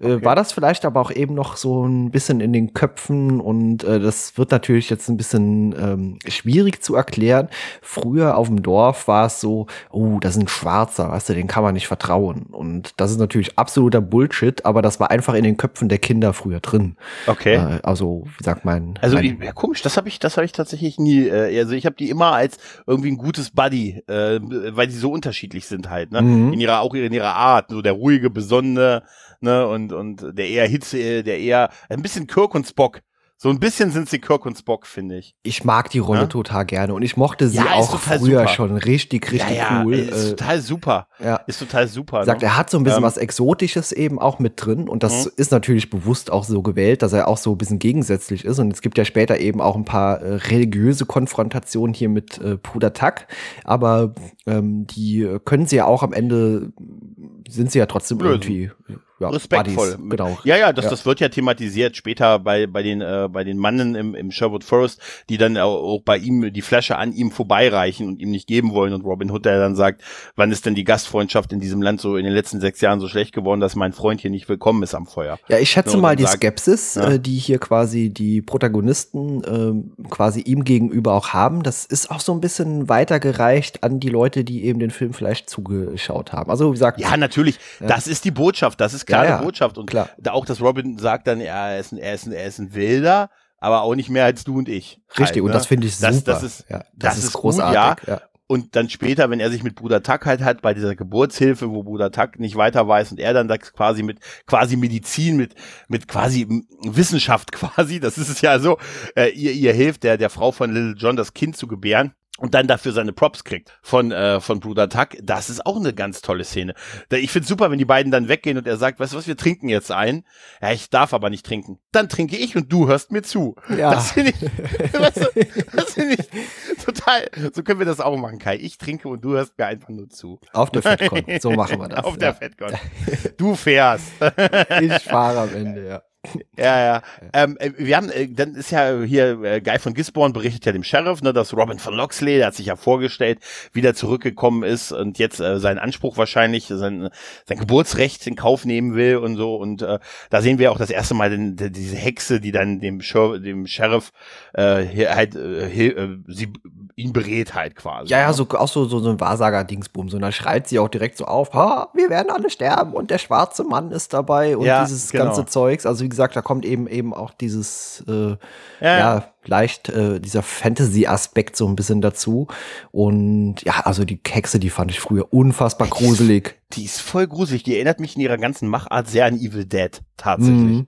Okay. War das vielleicht aber auch eben noch so ein bisschen in den Köpfen und äh, das wird natürlich jetzt ein bisschen ähm, schwierig zu erklären. Früher auf dem Dorf war es so, oh, das ist ein Schwarzer, weißt du, den kann man nicht vertrauen. Und das ist natürlich absoluter Bullshit, aber das war einfach in den Köpfen der Kinder früher drin. Okay. Äh, also, wie sagt man? Also, mein, ja, komisch, das habe ich, das habe ich tatsächlich nie. Äh, also, ich habe die immer als irgendwie ein gutes Buddy, äh, weil die so unterschiedlich sind halt, ne? Mhm. In ihrer, auch in ihrer Art, so der ruhige, besonnene, ne, und, und der eher Hitze, der eher ein bisschen Kirk und Spock. So ein bisschen sind sie Kirk und Spock, finde ich. Ich mag die Rolle ja? total gerne und ich mochte sie ja, auch früher super. schon richtig, richtig ja, ja, cool. Ist äh, total super. Ja. Ist total super. Sagt, ne? Er hat so ein bisschen ähm. was Exotisches eben auch mit drin und das mhm. ist natürlich bewusst auch so gewählt, dass er auch so ein bisschen gegensätzlich ist und es gibt ja später eben auch ein paar äh, religiöse Konfrontationen hier mit äh, Bruder Tuck, aber ähm, die können sie ja auch am Ende, sind sie ja trotzdem Blöden. irgendwie... Ja, respektvoll. Buddies, genau. Ja, ja, das, ja, das wird ja thematisiert später bei, bei den, äh, bei den Mannen im, im Sherwood Forest, die dann auch bei ihm die Flasche an ihm vorbeireichen und ihm nicht geben wollen. Und Robin Hood, der dann sagt, wann ist denn die Gastfreundschaft in diesem Land so in den letzten sechs Jahren so schlecht geworden, dass mein Freund hier nicht willkommen ist am Feuer? Ja, ich schätze ja, mal die sagt, Skepsis, ja. die hier quasi die Protagonisten äh, quasi ihm gegenüber auch haben, das ist auch so ein bisschen weitergereicht an die Leute, die eben den Film vielleicht zugeschaut haben. Also, wie gesagt. Ja, natürlich. Ja. Das ist die Botschaft. Das ist klare ja, ja. Botschaft und klar. Da auch, dass Robin sagt dann, ja, er ist ein, er ist ein, er ist ein Wilder, aber auch nicht mehr als du und ich. Richtig, halt, ne? Und das finde ich super. Das, das ist, ja, das das ist, ist großartig. Gut, ja. Ja. Und dann später, wenn er sich mit Bruder Tuck halt hat, bei dieser Geburtshilfe, wo Bruder Tuck nicht weiter weiß und er dann sagt, quasi mit quasi Medizin, mit mit quasi Wissenschaft quasi, das ist es ja so, äh, ihr ihr hilft, der der Frau von Little John das Kind zu gebären und dann dafür seine Props kriegt von äh, von Bruder Tuck, das ist auch eine ganz tolle Szene. Ich find's super, wenn die beiden dann weggehen und er sagt, weißt du was, wir trinken jetzt ein. Ja, ich darf aber nicht trinken. Dann trinke ich und du hörst mir zu. Ja. Das finde ich, weißt du, das finde ich total, so können wir das auch machen, Kai. Ich trinke und du hörst mir einfach nur zu. Auf der FedCon, so machen wir das. Auf der ja. FedCon. Du fährst. Ich fahre am Ende, ja. Ja, ja. Ähm, wir haben, äh, dann ist ja hier äh, Guy von Gisborne berichtet ja dem Sheriff, ne, dass Robin von Loxley, der hat sich ja vorgestellt, wieder zurückgekommen ist und jetzt äh, seinen Anspruch wahrscheinlich, sein, sein Geburtsrecht in Kauf nehmen will und so. Und äh, da sehen wir auch das erste Mal den, den, diese Hexe, die dann dem, Sher- dem Sheriff äh, hier halt äh, hier, äh, sie ihn berät halt quasi. Ja, ja, so, auch so, so, so ein Wahrsager-Dingsbums. Und dann schreit sie auch direkt so auf, ha, wir werden alle sterben und der schwarze Mann ist dabei und ja, dieses genau. ganze Zeugs. Also wie gesagt, da kommt eben eben auch dieses, äh, ja, ja, ja, leicht äh, dieser Fantasy-Aspekt so ein bisschen dazu. Und ja, also die Hexe, die fand ich früher unfassbar gruselig. Die ist, die ist voll gruselig. Die erinnert mich in ihrer ganzen Machart sehr an Evil Dead, tatsächlich. Mhm.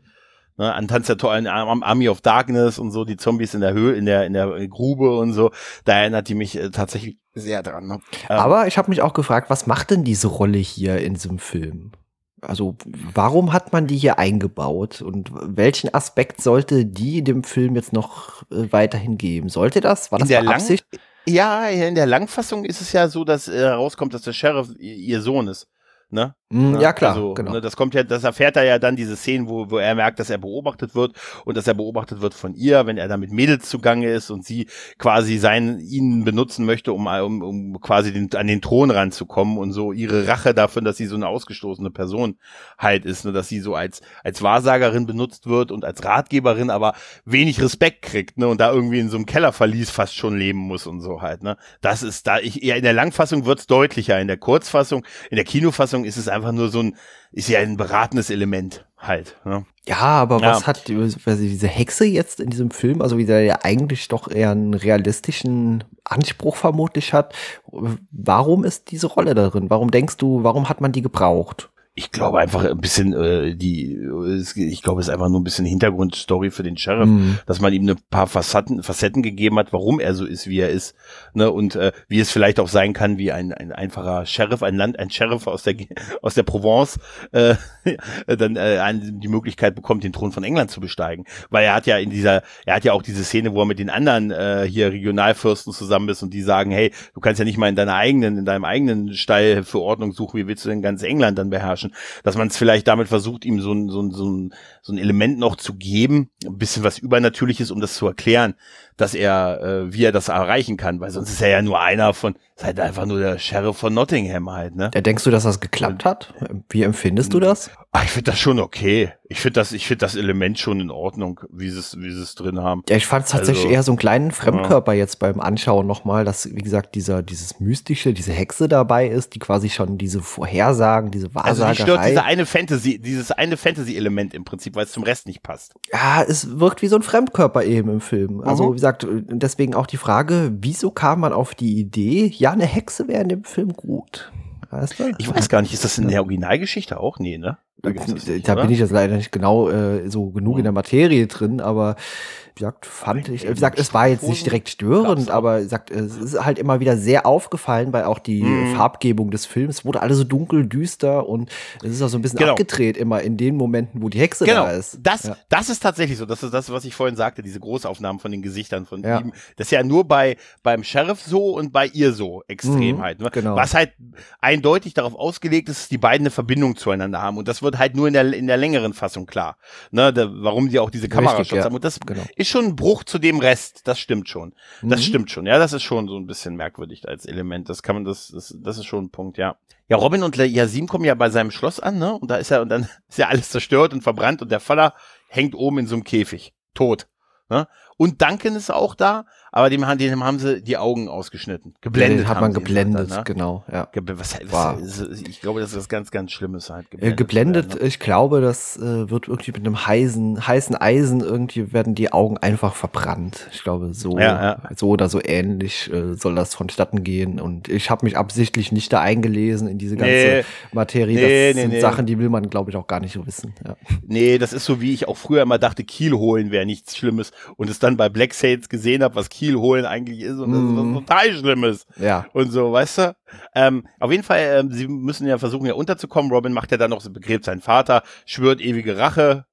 Ne, an Tanz der Tollen, an Army of Darkness und so, die Zombies in der Höhe, in der in der Grube und so, da erinnert die mich äh, tatsächlich sehr dran. Ne? Ähm, Aber ich habe mich auch gefragt, was macht denn diese Rolle hier in diesem Film? Also warum hat man die hier eingebaut und welchen Aspekt sollte die dem Film jetzt noch äh, weiterhin geben? Sollte das? War das eine Absicht? Lang- ja, in der Langfassung ist es ja so, dass herauskommt, äh, dass der Sheriff ihr Sohn ist. Ne? Mm, ja, klar, also, genau. Ne, das kommt ja, das erfährt er ja dann, diese Szenen, wo, wo er merkt, dass er beobachtet wird und dass er beobachtet wird von ihr, wenn er da mit Mädels zugange ist und sie quasi seinen, ihn benutzen möchte, um, um, um quasi den, an den Thron ranzukommen und so ihre Rache davon, dass sie so eine ausgestoßene Person halt ist, ne, dass sie so als, als Wahrsagerin benutzt wird und als Ratgeberin, aber wenig Respekt kriegt, ne, und da irgendwie in so einem Kellerverlies fast schon leben muss und so halt, ne. Das ist da, ich, ja, in der Langfassung wird's deutlicher, in der Kurzfassung, in der Kinofassung ist es einfach nur so ein, ist ja ein beratendes Element halt. Ne? Ja, aber ja. was hat weiß ich, diese Hexe jetzt in diesem Film, also wie der ja eigentlich doch eher einen realistischen Anspruch vermutlich hat, warum ist diese Rolle darin? Warum denkst du, warum hat man die gebraucht? Ich glaube einfach ein bisschen, äh, die, ich glaube, es ist einfach nur ein bisschen Hintergrundstory für den Sheriff, mhm. dass man ihm ein paar Facetten, Facetten gegeben hat, warum er so ist, wie er ist, ne, und äh, wie es vielleicht auch sein kann, wie ein, ein einfacher Sheriff, ein Land, ein Sheriff aus der aus der Provence äh, dann äh, einen, die Möglichkeit bekommt, den Thron von England zu besteigen, weil er hat ja in dieser, er hat ja auch diese Szene, wo er mit den anderen äh, hier Regionalfürsten zusammen ist und die sagen, hey, du kannst ja nicht mal in deiner eigenen, in deinem eigenen Stall für Ordnung suchen, wie willst du denn ganz England dann beherrschen? Dass man es vielleicht damit versucht, ihm so ein, so ein, so ein, so ein Element noch zu geben, ein bisschen was Übernatürliches, um das zu erklären, dass er, äh, wie er das erreichen kann, weil sonst ist er ja nur einer von, ist halt einfach nur der Sheriff von Nottingham halt, ne? Ja, denkst du, dass das geklappt hat? Wie empfindest du das? Ach, ich finde das schon okay. Ich finde das, ich finde das Element schon in Ordnung, wie sie es, wie sie es drin haben. Ja, ich fand es tatsächlich also, eher so einen kleinen Fremdkörper ja. jetzt beim Anschauen nochmal, dass, wie gesagt, dieser, dieses Mystische, diese Hexe dabei ist, die quasi schon diese Vorhersagen, diese Wahrsagerei. Also die stört diese eine Fantasy, dieses eine Fantasy-Element im Prinzip, weil es zum Rest nicht passt. Ja, es wirkt wie so ein Fremdkörper eben im Film. Also, mhm. wie gesagt, deswegen auch die Frage, wieso kam man auf die Idee, ja, eine Hexe wäre in dem Film gut. Weißt du? Ich weiß gar nicht, ist das in der Originalgeschichte auch? Nee, ne? Da, nicht, da bin ich jetzt leider nicht genau äh, so genug mhm. in der Materie drin, aber wie gesagt, fand ich, wie gesagt, es war jetzt nicht direkt störend, aber wie gesagt, es ist halt immer wieder sehr aufgefallen, weil auch die mhm. Farbgebung des Films wurde alles so dunkel, düster und es ist auch so ein bisschen genau. abgedreht immer in den Momenten, wo die Hexe genau. da ist. Genau, das, ja. das ist tatsächlich so, das ist das, was ich vorhin sagte, diese Großaufnahmen von den Gesichtern von ja. ihm, das ist ja nur bei beim Sheriff so und bei ihr so extrem mhm. halt, ne? Genau. Was halt eindeutig darauf ausgelegt ist, dass die beiden eine Verbindung zueinander haben und das wird halt nur in der in der längeren Fassung klar, ne, da, warum die auch diese Kamerashots ja. haben und das genau. ist schon ein Bruch zu dem Rest, das stimmt schon, das mhm. stimmt schon, ja, das ist schon so ein bisschen merkwürdig als Element, das kann man, das, das, das ist schon ein Punkt, ja. Ja, Robin und Yasim kommen ja bei seinem Schloss an, ne, und da ist ja, und dann ist ja alles zerstört und verbrannt und der Vater hängt oben in so einem Käfig, tot, ne, Und Duncan ist auch da, aber dem, dem haben sie die Augen ausgeschnitten. Geblendet den hat man geblendet, halt dann, ne? Genau. Ja. Ge- was, was, wow. Ich glaube, das ist was ganz, ganz Schlimmes halt. Geblendet, äh, geblendet werden, ne? Ich glaube, das äh, wird irgendwie mit einem heißen, heißen Eisen, irgendwie werden die Augen einfach verbrannt. Ich glaube, so, ja, ja. so oder so ähnlich äh, soll das vonstatten gehen. Und ich habe mich absichtlich nicht da eingelesen in diese ganze nee, Materie. Nee, das nee, sind nee. Sachen, die will man, glaube ich, auch gar nicht so wissen. Ja. Nee, das ist so, wie ich auch früher immer dachte, Kiel holen wäre nichts Schlimmes. Und es dann bei Black Sails gesehen habe, was Kiel holen eigentlich ist und mm. das ist was total Schlimmes. Ja. Und so, weißt du? Ähm, auf jeden Fall, ähm, sie müssen ja versuchen, ja unterzukommen. Robin macht ja dann noch, begräbt seinen Vater, schwört ewige Rache,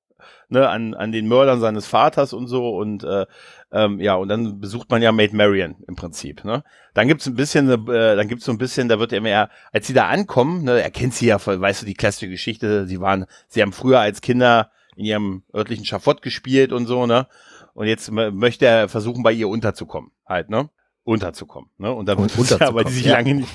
ne, an, an den Mördern seines Vaters und so und äh, ähm, ja, und dann besucht man ja Maid Marian im Prinzip, ne? Dann gibt's ein bisschen, äh, dann gibt's so ein bisschen, da wird er mehr, als sie da ankommen, ne, er kennt sie ja, weißt du, die klassische Geschichte, sie waren, sie haben früher als Kinder in ihrem örtlichen Schafott gespielt und so, ne? Und jetzt m- möchte er versuchen, bei ihr unterzukommen, halt, ne? Unterzukommen, ne? Und dann, und ja, weil die sich ja. lange, nicht,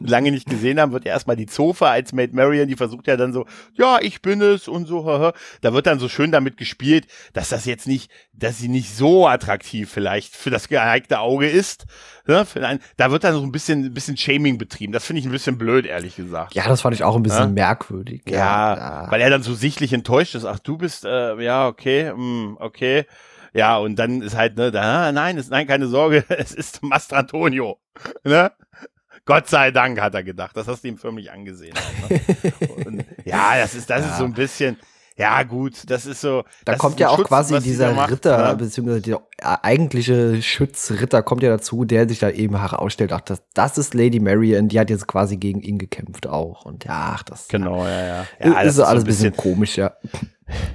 lange nicht gesehen haben, wird ja erstmal die Zofe als Maid Marian, die versucht ja dann so, ja, ich bin es und so, haha. Da wird dann so schön damit gespielt, dass das jetzt nicht, dass sie nicht so attraktiv vielleicht für das geneigte Auge ist, ne? Da wird dann so ein bisschen, ein bisschen Shaming betrieben. Das finde ich ein bisschen blöd, ehrlich gesagt. Ja, das fand ich auch ein bisschen ja? merkwürdig. Ja, ja, weil er dann so sichtlich enttäuscht ist. Ach, du bist, äh, ja, okay, mh, okay. Ja, und dann ist halt, ne, da, nein, ist, nein, keine Sorge, es ist Mastrantonio, ne? Gott sei Dank, hat er gedacht, das hast du ihm förmlich angesehen. Ne? Und, ja, das ist, das ja. ist so ein bisschen, ja gut, das ist so. Da kommt ja auch Schutz, quasi dieser macht, Ritter, ne? Beziehungsweise der eigentliche Schützritter kommt ja dazu, der sich da eben herausstellt, ach, das, das ist Lady Marian, die hat jetzt quasi gegen ihn gekämpft auch. Und ja, ach, das genau, ja, ja. ja ist, ist so alles ein bisschen, bisschen komisch, ja.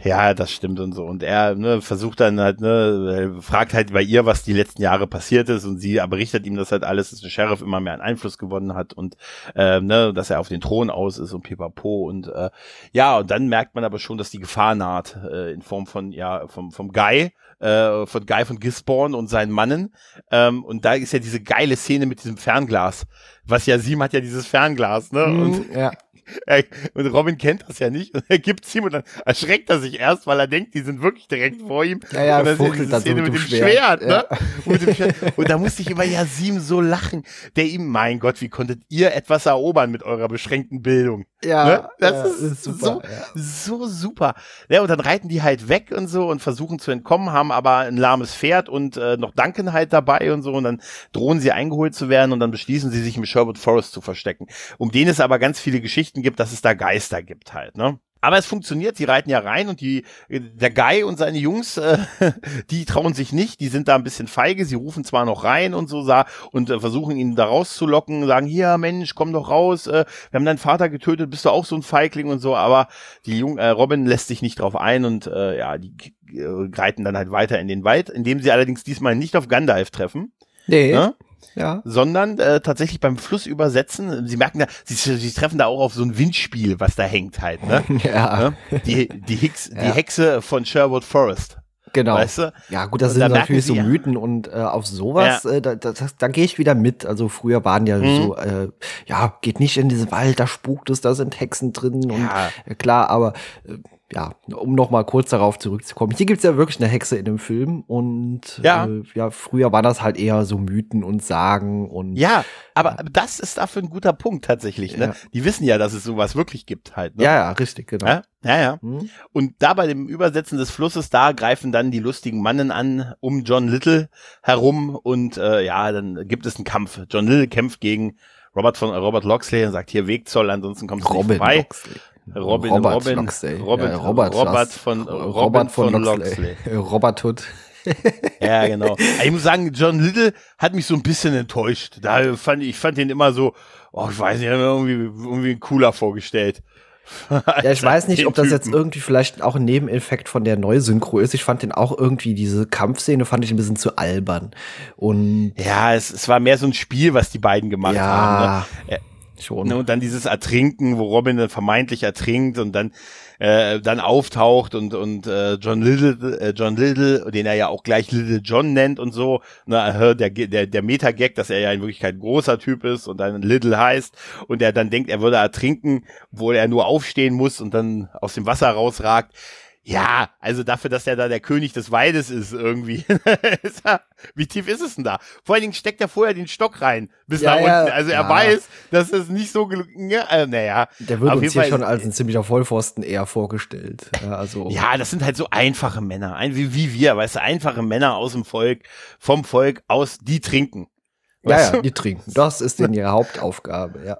Ja, das stimmt und so. Und er ne, versucht dann halt, ne, fragt halt bei ihr, was die letzten Jahre passiert ist und sie berichtet ihm, dass halt alles, dass der Sheriff immer mehr an Einfluss gewonnen hat und äh, ne, dass er auf den Thron aus ist und pipapo und äh, ja, und dann merkt man aber schon, dass die Gefahr naht äh, in Form von, ja, vom, vom Guy, äh, von Guy von Gisborne und seinen Mannen ähm, und da ist ja diese geile Szene mit diesem Fernglas, was ja, Sim hat ja dieses Fernglas, ne, mhm, und ja. Er, und Robin kennt das ja nicht und er gibt's ihm und dann erschreckt er sich erst, weil er denkt, die sind wirklich direkt vor ihm. Ja, ja, und dann ist diese Szene mit dem Schwert, Schwert ne? Ja. Und, mit dem Schwert. Und da musste ich über Yasim so lachen, der ihm, mein Gott, wie konntet ihr etwas erobern mit eurer beschränkten Bildung? Ja, ne? Das ja, ist, ist super, so, ja. so super. Ja, und dann reiten die halt weg und so und versuchen zu entkommen, haben aber ein lahmes Pferd und äh, noch Duncan halt dabei und so und dann drohen sie eingeholt zu werden und dann beschließen sie, sich im Sherwood Forest zu verstecken. Um den es aber ganz viele Geschichten gibt, dass es da Geister gibt halt, ne? Aber es funktioniert, sie reiten ja rein und die, der Guy und seine Jungs, äh, die trauen sich nicht, die sind da ein bisschen feige, sie rufen zwar noch rein und so und äh, versuchen ihn da rauszulocken, sagen, hier Mensch, komm doch raus, äh, wir haben deinen Vater getötet, bist du auch so ein Feigling und so, aber die Jung, äh, Robin lässt sich nicht drauf ein und äh, ja, die äh, reiten dann halt weiter in den Wald, indem sie allerdings diesmal nicht auf Gandalf treffen. Nee. Ne? Ja. Sondern äh, tatsächlich beim Fluss übersetzen, sie merken da, sie, sie treffen da auch auf so ein Windspiel, was da hängt halt, ne? Ja. Ne? Die, die, Hicks, ja. die Hexe von Sherwood Forest. Genau. Weißt du? Ja, gut, das sind da natürlich so Mythen und äh, auf sowas, ja. äh, da, da, da gehe ich wieder mit. Also früher waren ja mhm. so, äh, ja, geht nicht in diesen Wald, da spukt es, da sind Hexen drin und ja. äh, klar, aber äh, ja, um noch mal kurz darauf zurückzukommen. Hier gibt's ja wirklich eine Hexe in dem Film und ja, äh, ja früher waren das halt eher so Mythen und Sagen und ja, aber ja. das ist dafür ein guter Punkt tatsächlich, ne? Ja. Die wissen ja, dass es sowas wirklich gibt halt, ne? Ja, ja, richtig, genau. Ja, ja. ja. Mhm. Und da bei dem Übersetzen des Flusses, da greifen dann die lustigen Mannen an um John Little herum und äh, ja, dann gibt es einen Kampf. John Little kämpft gegen Robert von äh, Robert Loxley und sagt hier Wegzoll, ansonsten kommst du nicht vorbei. Loxley. Robin, Robert Robin, Loxley. Robin, ja, Robert, Robert von, Robin Robert von, von Loxley. Loxley. Robert Hood. Ja, genau. Ich muss sagen, John Little hat mich so ein bisschen enttäuscht. Da fand ich, ich fand den immer so, oh, ich weiß nicht, irgendwie, irgendwie cooler vorgestellt. Ja, ich weiß nicht, ob das jetzt irgendwie vielleicht auch ein Nebeneffekt von der Neusynchro ist. Ich fand den auch irgendwie, diese Kampfszene fand ich ein bisschen zu albern. Und ja, es, es war mehr so ein Spiel, was die beiden gemacht ja. haben. Ne? Schon. Und dann dieses Ertrinken, wo Robin dann vermeintlich ertrinkt und dann äh, dann auftaucht und und äh, John Little, äh, John Little, den er ja auch gleich Little John nennt und so, na, der der der Meta-Gag, dass er ja in Wirklichkeit ein großer Typ ist und dann Little heißt und er dann denkt, er würde ertrinken, obwohl er nur aufstehen muss und dann aus dem Wasser rausragt. ja, also dafür, dass er da der König des Waldes ist irgendwie. Wie tief ist es denn da? Vor allen Dingen steckt er vorher den Stock rein bis ja, nach unten. Ja, also er ja. weiß, dass es nicht so gelungen ist. Äh, naja. Der wird uns hier Fall schon als ein ziemlicher Vollpfosten eher vorgestellt. Ja, also. Ja, das sind halt so einfache Männer. Wie, wie wir, weißt du, einfache Männer aus dem Volk, vom Volk aus, die trinken. Weißt ja, du? ja, die trinken. Das ist denn ihre Hauptaufgabe, ja.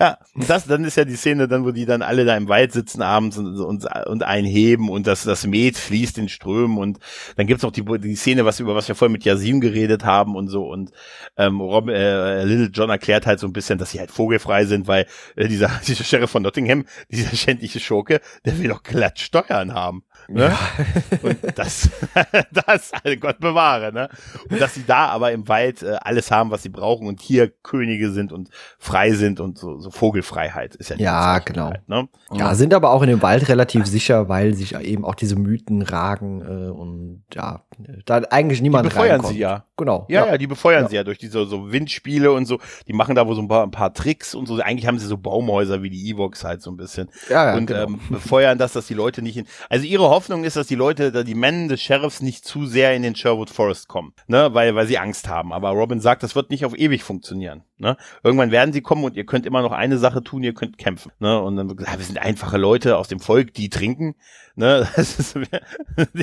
Ja, und das, dann ist ja die Szene dann, wo die dann alle da im Wald sitzen abends und, und, und einheben und das, das Met fließt in Strömen und dann gibt's noch die, die Szene, was, über was wir vorhin mit Yasim geredet haben und so und, ähm, Rob, äh, Little John erklärt halt so ein bisschen, dass sie halt vogelfrei sind, weil, äh, dieser, dieser Sheriff von Nottingham, dieser schändliche Schurke, der will doch glatt Steuern haben, ne? Ja. Und das, das, also Gott bewahre, ne? Und dass sie da aber im Wald, äh, alles haben, was sie brauchen und hier Könige sind und frei sind und so, so Vogelfreiheit ist ja die Ja, genau. Ne? Ja, sind aber auch in dem Wald relativ sicher, weil sich eben auch diese Mythen ragen äh, und ja, da eigentlich niemand reinkommt. Die befeuern reinkommt. sie ja. Genau. Ja, ja, ja die befeuern ja. sie ja durch diese so Windspiele und so. Die machen da wohl so ein paar, ein paar Tricks und so. Eigentlich haben sie so Baumhäuser wie die Ewoks halt so ein bisschen. Ja, ja, und genau. ähm, befeuern das, dass die Leute nicht in... Also ihre Hoffnung ist, dass die Leute, da die Männer des Sheriffs nicht zu sehr in den Sherwood Forest kommen, ne, weil, weil sie Angst haben. Aber Robin sagt, das wird nicht auf ewig funktionieren. Ne? Irgendwann werden sie kommen und ihr könnt immer noch eine Sache tun, ihr könnt kämpfen. Ne? Und dann wird gesagt, wir sind einfache Leute aus dem Volk, die trinken. Ne? Das ist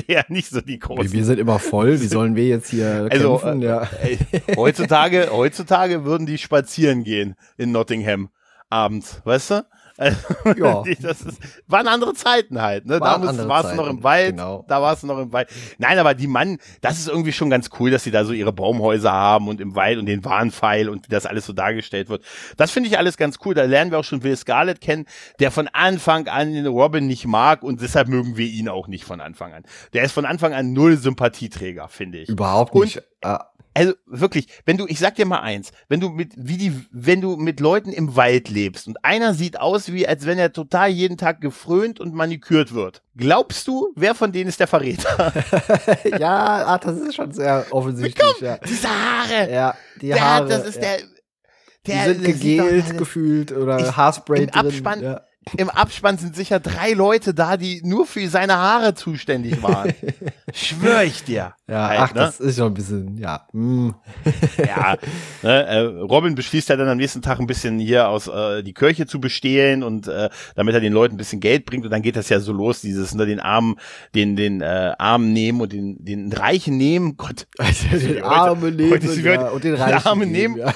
ja nicht so die große. Wir sind immer voll, wie sollen wir jetzt hier also, kämpfen? Äh, ja. ey, heutzutage, heutzutage würden die spazieren gehen in Nottingham abends, weißt du? Also, ja. Das ist, waren andere Zeiten halt, ne? War da warst du noch im Wald, genau. da warst du noch im Wald. Nein, aber die Mann, das ist irgendwie schon ganz cool, dass sie da so ihre Baumhäuser haben und im Wald und den Warnpfeil und das alles so dargestellt wird. Das finde ich alles ganz cool. Da lernen wir auch schon Will Scarlet kennen, der von Anfang an den Robin nicht mag und deshalb mögen wir ihn auch nicht von Anfang an. Der ist von Anfang an null Sympathieträger, finde ich. Überhaupt nicht. Und, äh, Also wirklich, wenn du, ich sag dir mal eins, wenn du mit, wie die, wenn du mit Leuten im Wald lebst und einer sieht aus wie, als wenn er total jeden Tag gefrönt und manikürt wird, glaubst du, wer von denen ist der Verräter? Ja, ah, das ist schon sehr offensichtlich. Komm, ja. Diese Haare, ja, die der, Haare, das ist ja. der, der, die sind gegelt doch, gefühlt oder ich, Haarspray im drin. Abspann, ja. Im Abspann sind sicher drei Leute da, die nur für seine Haare zuständig waren. Schwör ich dir. Ja, halt, ach, ne? Das ist schon ein bisschen, ja. Mm. Ja, ne, äh, Robin beschließt ja dann am nächsten Tag ein bisschen hier aus äh, die Kirche zu bestehlen und äh, damit er den Leuten ein bisschen Geld bringt und dann geht das ja so los, dieses ne, den Armen, den den äh, Armen nehmen und den den Reichen nehmen, Gott, also den Armen nehmen ja, und den Reichen den nehmen, ja.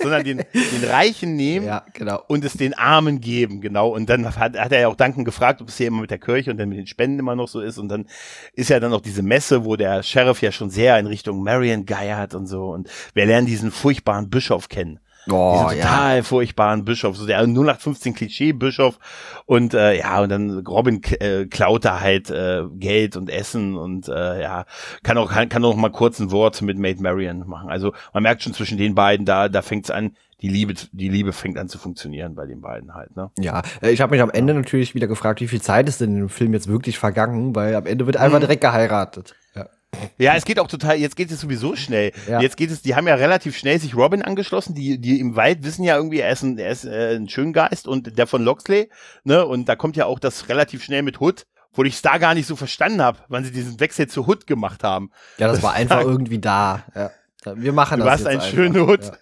sondern den den Reichen nehmen ja, genau. und es den Armen geben. Genau, und dann hat, hat er ja auch Duncan gefragt, ob es hier immer mit der Kirche und dann mit den Spenden immer noch so ist. Und dann ist ja dann auch diese Messe, wo der Sheriff ja schon sehr in Richtung Marion geiert und so. Und wir lernen diesen furchtbaren Bischof kennen. Oh, diesen total ja. furchtbaren Bischof, so der null acht fünfzehn-Klischee-Bischof. Und äh, ja, und dann Robin äh, klaut da halt äh, Geld und Essen und äh, ja, kann auch, kann, kann auch mal kurz ein Wort mit Maid Marian machen. Also man merkt schon zwischen den beiden, da, da fängt's an. Die Liebe, die Liebe fängt an zu funktionieren bei den beiden halt, ne? Ja, ich habe mich am Ende ja. natürlich wieder gefragt, wie viel Zeit ist denn im Film jetzt wirklich vergangen, weil am Ende wird einfach mhm. direkt geheiratet. Ja. Ja, es geht auch total, jetzt geht es sowieso schnell. Ja. Jetzt geht es, die haben ja relativ schnell sich Robin angeschlossen, die, die im Wald wissen ja irgendwie, er ist ein, er ist äh, ein Schöngeist und der von Loxley, ne? Und da kommt ja auch das relativ schnell mit Hood. Wo ich es da gar nicht so verstanden habe, wann sie diesen Wechsel zu Hood gemacht haben. Ja, das, das war einfach da, irgendwie da. Ja. Wir machen du das. Du warst ein schöner Hood. Ja.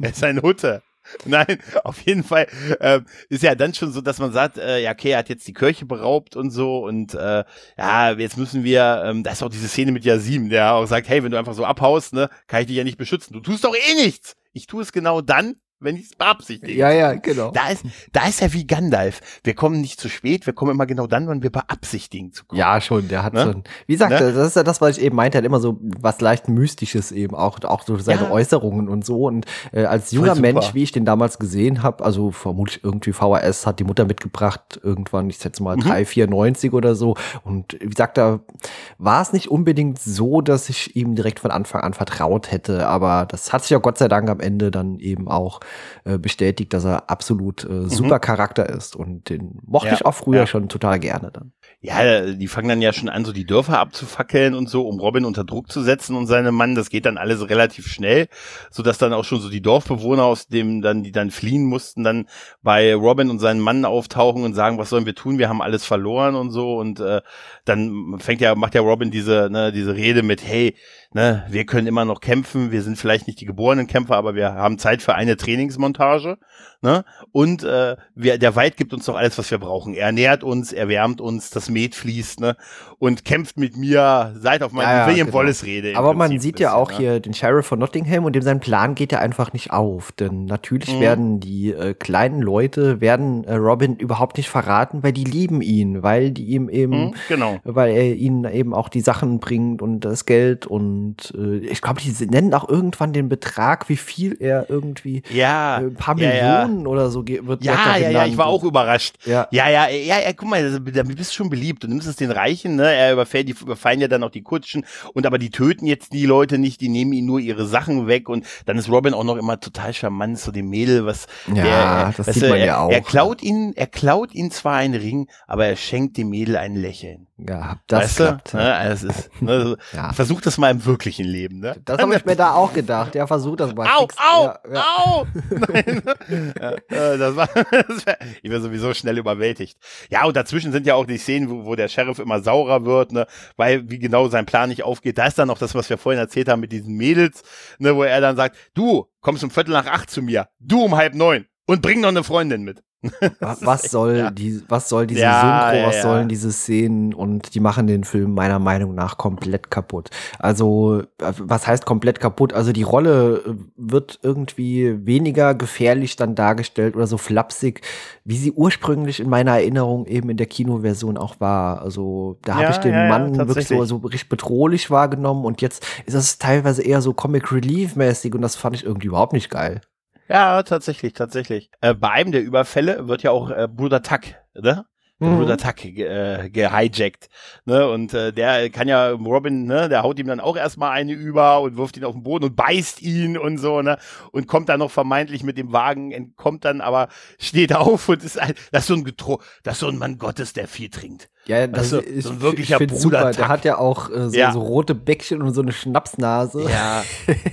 Er ist ein Hutte. Nein, auf jeden Fall äh, ist ja dann schon so, dass man sagt, äh, ja okay, er hat jetzt die Kirche beraubt und so und äh, ja, jetzt müssen wir, ähm, da ist auch diese Szene mit Yasim, der auch sagt, hey, wenn du einfach so abhaust, ne, kann ich dich ja nicht beschützen, du tust doch eh nichts. Ich tue es genau dann, wenn ich es beabsichtige. Ja, ja, genau. Da ist, da ist er wie Gandalf. Wir kommen nicht zu spät, wir kommen immer genau dann, wann wir beabsichtigen zu kommen. Ja, schon, der hat ne? so ein, wie gesagt, ne? das ist ja das, was ich eben meinte, hat immer so was leicht Mystisches eben auch, auch durch seine ja. Äußerungen und so. Und äh, als junger Mensch, wie ich den damals gesehen habe, also vermutlich irgendwie V H S hat die Mutter mitgebracht, irgendwann, ich schätze mal, mhm. drei vierundneunzig oder so. Und wie gesagt, da war es nicht unbedingt so, dass ich ihm direkt von Anfang an vertraut hätte, aber das hat sich ja Gott sei Dank am Ende dann eben auch äh, bestätigt, dass er absolut äh, super mhm. Charakter ist. Und den mochte ja. ich auch früher ja. schon total gerne dann. Ja, die fangen dann ja schon an, so die Dörfer abzufackeln und so, um Robin unter Druck zu setzen und seine Mann. Das geht dann alles relativ schnell, sodass dann auch schon so die Dorfbewohner, aus dem dann, die dann fliehen mussten, dann bei Robin und seinen Mann auftauchen und sagen, was sollen wir tun? Wir haben alles verloren und so. Und äh, dann fängt ja, macht ja Robin diese, ne, diese Rede mit, hey, ne, wir können immer noch kämpfen, wir sind vielleicht nicht die geborenen Kämpfer, aber wir haben Zeit für eine Trainingsmontage, ne? Und äh, wir, der Wald gibt uns doch alles, was wir brauchen. Er ernährt uns, er wärmt uns, das Met fließt, ne? Und kämpft mit mir, seid auf meine ja, William genau. Wallace-Rede. Aber man sieht bisschen, ja auch ne? hier den Sheriff von Nottingham, und dem sein Plan geht ja einfach nicht auf. Denn natürlich mhm. werden die äh, kleinen Leute, werden äh, Robin überhaupt nicht verraten, weil die lieben ihn, weil die ihm eben, mhm, genau. weil er ihnen eben auch die Sachen bringt und das Geld, und Und äh, ich glaube, die nennen auch irgendwann den Betrag, wie viel er irgendwie, ja, äh, ein paar ja, Millionen ja. oder so ge- wird. Ja, ja, ja, ich war auch überrascht. Ja, ja, ja, ja, ja guck mal, da bist du schon beliebt. Du nimmst es den Reichen, ne? Er überfällt, die überfallen ja dann auch die Kutschen. Und aber die töten jetzt die Leute nicht, die nehmen ihnen nur ihre Sachen weg. Und dann ist Robin auch noch immer total charmant zu so dem Mädel, was. Ja, der, das sieht du, man er, ja auch. Er klaut ihnen, er klaut ihnen zwar einen Ring, aber er schenkt dem Mädel ein Lächeln. Ja, das klappt. Ne? Also es ist, ne? ja. Versuch das mal im wirklichen Leben, ne? Das habe ich mir da auch gedacht. Ja, versuch das mal. Au, au, ja, ja. au! Nein. ja, das war, das war, ich war sowieso schnell überwältigt. Ja, und dazwischen sind ja auch die Szenen, wo, wo der Sheriff immer saurer wird, ne? Weil, wie genau sein Plan nicht aufgeht. Da ist dann noch das, was wir vorhin erzählt haben mit diesen Mädels, ne? Wo er dann sagt, du kommst um Viertel nach acht zu mir, du um halb neun und bring noch eine Freundin mit. Was soll, ja. die, was soll diese ja, Synchro, was ja, sollen ja. diese Szenen, und die machen den Film meiner Meinung nach komplett kaputt. Also, was heißt komplett kaputt? Also die Rolle wird irgendwie weniger gefährlich dann dargestellt oder so flapsig, wie sie ursprünglich in meiner Erinnerung eben in der Kinoversion auch war. Also da habe ja, ich den ja, Mann ja, wirklich so, so richtig bedrohlich wahrgenommen, und jetzt ist das teilweise eher so Comic-Relief-mäßig, und das fand ich irgendwie überhaupt nicht geil. Ja, tatsächlich, tatsächlich. Äh, bei einem der Überfälle wird ja auch äh, Bruder Tuck, ne? Der mhm. Bruder Tuck äh, gehijackt, ne? Und äh, der kann ja Robin, ne? Der haut ihm dann auch erstmal eine über und wirft ihn auf den Boden und beißt ihn und so, ne? Und kommt dann noch vermeintlich mit dem Wagen, entkommt dann, aber steht auf und ist ein, das ist so ein Getro, das ist so ein Mann Gottes, der viel trinkt. Ja, das also, ist so ein wirklicher Bruder. Der hat ja auch äh, so, ja. so rote Bäckchen und so eine Schnapsnase. Ja.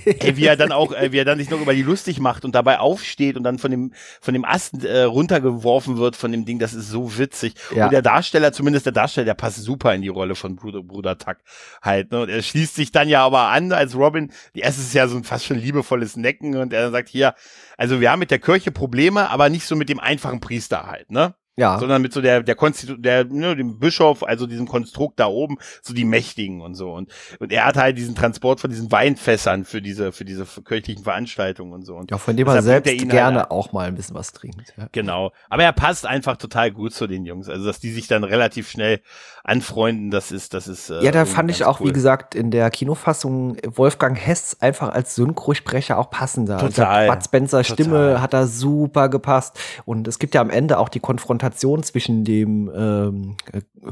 Ey, wie er dann auch, äh, wie er dann sich noch über die lustig macht und dabei aufsteht und dann von dem, von dem Ast äh, runtergeworfen wird von dem Ding, das ist so witzig. Ja. Und der Darsteller, zumindest der Darsteller, der passt super in die Rolle von Bruder, Bruder Tuck halt, ne? Und er schließt sich dann ja aber an als Robin. Erst ist ja so ein fast schon liebevolles Necken, und er sagt hier, also wir haben mit der Kirche Probleme, aber nicht so mit dem einfachen Priester halt, ne? Ja. Sondern mit so der, der Konstitu, der, ne, dem Bischof, also diesem Konstrukt da oben, so die Mächtigen und so. Und, und er hat halt diesen Transport von diesen Weinfässern für diese, für diese kirchlichen Veranstaltungen und so. Und ja, von dem er selbst gerne halt auch mal ein bisschen was trinkt. Ja. Genau. Aber er passt einfach total gut zu den Jungs. Also, dass die sich dann relativ schnell anfreunden, das ist, das ist, äh, ja, da fand ich auch, cool. wie gesagt, in der Kinofassung Wolfgang Hess einfach als Synchrosprecher auch passender. Total. Bud Spencer Stimme hat da super gepasst. Und es gibt ja am Ende auch die Konfrontation zwischen dem ähm,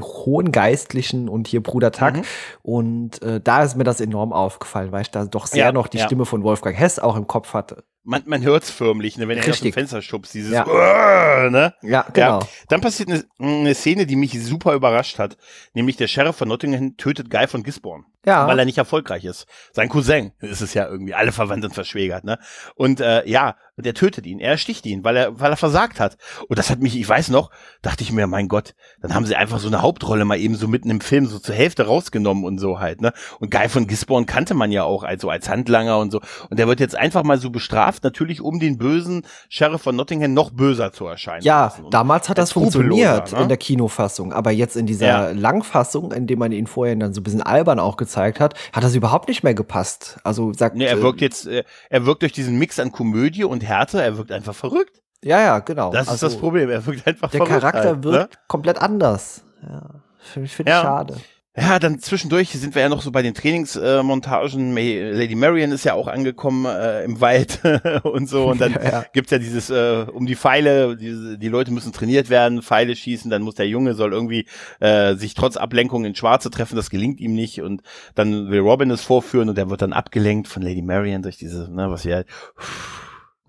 hohen Geistlichen und hier Bruder Tuck. Mhm. Und äh, da ist mir das enorm aufgefallen, weil ich da doch sehr ja, noch die ja. Stimme von Wolfgang Hess auch im Kopf hatte. Man, man hört's förmlich, ne, wenn er aus dem Fenster schubst, dieses ja. Uah, ne? Ja, genau. Ja. Dann passiert eine, eine Szene, die mich super überrascht hat. Nämlich der Sheriff von Nottingham tötet Guy von Gisborne. Ja. Weil er nicht erfolgreich ist. Sein Cousin ist es ja irgendwie. Alle verwandt und verschwägert, ne? Und äh, ja, der tötet ihn. Er ersticht ihn, weil er, weil er versagt hat. Und das hat mich, ich weiß noch, dachte ich mir, mein Gott, dann haben sie einfach so eine Hauptrolle mal eben so mitten im Film so zur Hälfte rausgenommen und so halt, ne? Und Guy von Gisborne kannte man ja auch als, so als Handlanger und so. Und der wird jetzt einfach mal so bestraft, natürlich um den bösen Sheriff von Nottingham noch böser zu erscheinen. Ja, damals hat das funktioniert, ne? In der Kinofassung, aber jetzt in dieser ja. Langfassung, in dem man ihn vorher dann so ein bisschen albern auch gezeigt hat, hat das überhaupt nicht mehr gepasst. Also sagt, nee, er wirkt jetzt, er wirkt durch diesen Mix an Komödie und Härte, er wirkt einfach verrückt. Ja, ja, genau. Das also ist das Problem, er wirkt einfach der verrückt. Der Charakter halt, wirkt ne? komplett anders. Ja, ich finde es ja. schade. Ja, dann zwischendurch sind wir ja noch so bei den Trainingsmontagen. Äh, Lady Marian ist ja auch angekommen äh, im Wald und so. Und dann ja, ja. gibt's ja dieses äh, um die Pfeile, die, die Leute müssen trainiert werden, Pfeile schießen, dann muss der Junge, soll irgendwie äh, sich trotz Ablenkung in Schwarze treffen, das gelingt ihm nicht. Und dann will Robin es vorführen, und er wird dann abgelenkt von Lady Marian durch diese, ne, was sie halt...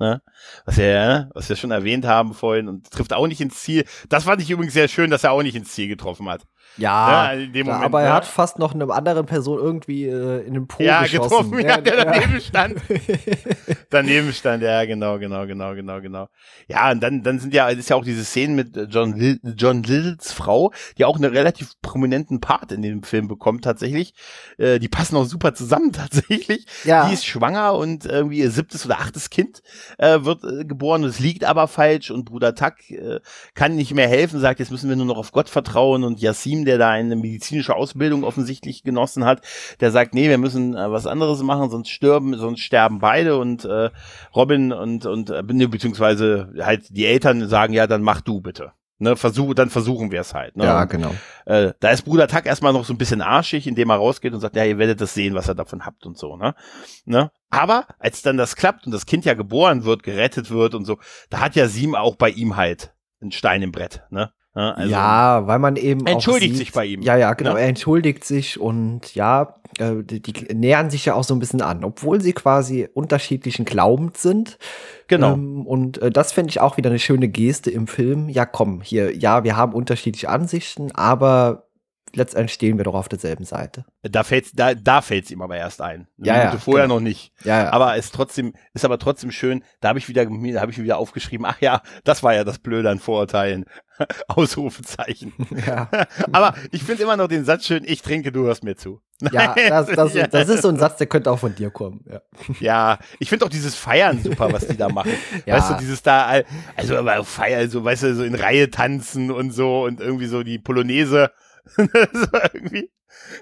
ne? Was wir, was wir schon erwähnt haben vorhin, und trifft auch nicht ins Ziel. Das fand ich übrigens sehr schön, dass er auch nicht ins Ziel getroffen hat. Ja, ja in dem klar, Moment, aber er ja. hat fast noch einer anderen Person irgendwie äh, in den Po ja, geschossen. Getroffen, ja, getroffen, der daneben ja. stand. daneben stand, ja, genau, genau, genau, genau, genau. Ja, und dann, dann sind ja, ist ja auch diese Szenen mit John Lill, John Lills Frau, die auch einen relativ prominenten Part in dem Film bekommt, tatsächlich. Äh, die passen auch super zusammen, tatsächlich. Ja. Die ist schwanger und irgendwie ihr siebtes oder achtes Kind äh, wird äh, geboren, und es liegt aber falsch, und Bruder Tuck äh, kann nicht mehr helfen, sagt, jetzt müssen wir nur noch auf Gott vertrauen, und Yassim, der da eine medizinische Ausbildung offensichtlich genossen hat, der sagt, nee, wir müssen äh, was anderes machen, sonst sterben, sonst sterben beide, und äh, Robin und, und äh, beziehungsweise halt die Eltern sagen, ja, dann mach du bitte. Ne, versuch, dann versuchen wir es halt. Ne? Ja, genau. Und, äh, da ist Bruder Tuck erstmal noch so ein bisschen arschig, indem er rausgeht und sagt, ja, ihr werdet das sehen, was ihr davon habt und so. Ne? Ne? Aber als dann das klappt und das Kind ja geboren wird, gerettet wird und so, da hat ja Sim auch bei ihm halt einen Stein im Brett, ne? Also, ja, weil man eben entschuldigt auch sieht, sich bei ihm. Ja, ja, genau, ja. Er entschuldigt sich, und ja, äh, die, die nähern sich ja auch so ein bisschen an, obwohl sie quasi unterschiedlichen Glaubens sind. Genau. Ähm, und äh, das finde ich auch wieder eine schöne Geste im Film. Ja, komm, hier, ja, wir haben unterschiedliche Ansichten, aber letztendlich stehen wir doch auf derselben Seite. Da fällt's, da, da fällt's ihm aber erst ein. Ja, ja, vorher genau. noch nicht. Ja, ja. Aber ist trotzdem, ist aber trotzdem schön. Da habe ich wieder, da habe ich wieder aufgeschrieben. Ach ja, das war ja das Blöde an Vorurteilen. Ausrufezeichen. Ja. Aber ich finde immer noch den Satz schön, ich trinke, du hörst mir zu. Ja, das, das, ja. das ist so ein Satz, der könnte auch von dir kommen. Ja, ja, ich finde auch dieses Feiern super, was die da machen. Ja. Weißt du, dieses da, also aber Feiern, so, weißt du, so in Reihe tanzen und so, und irgendwie so die Polonaise. Das war irgendwie,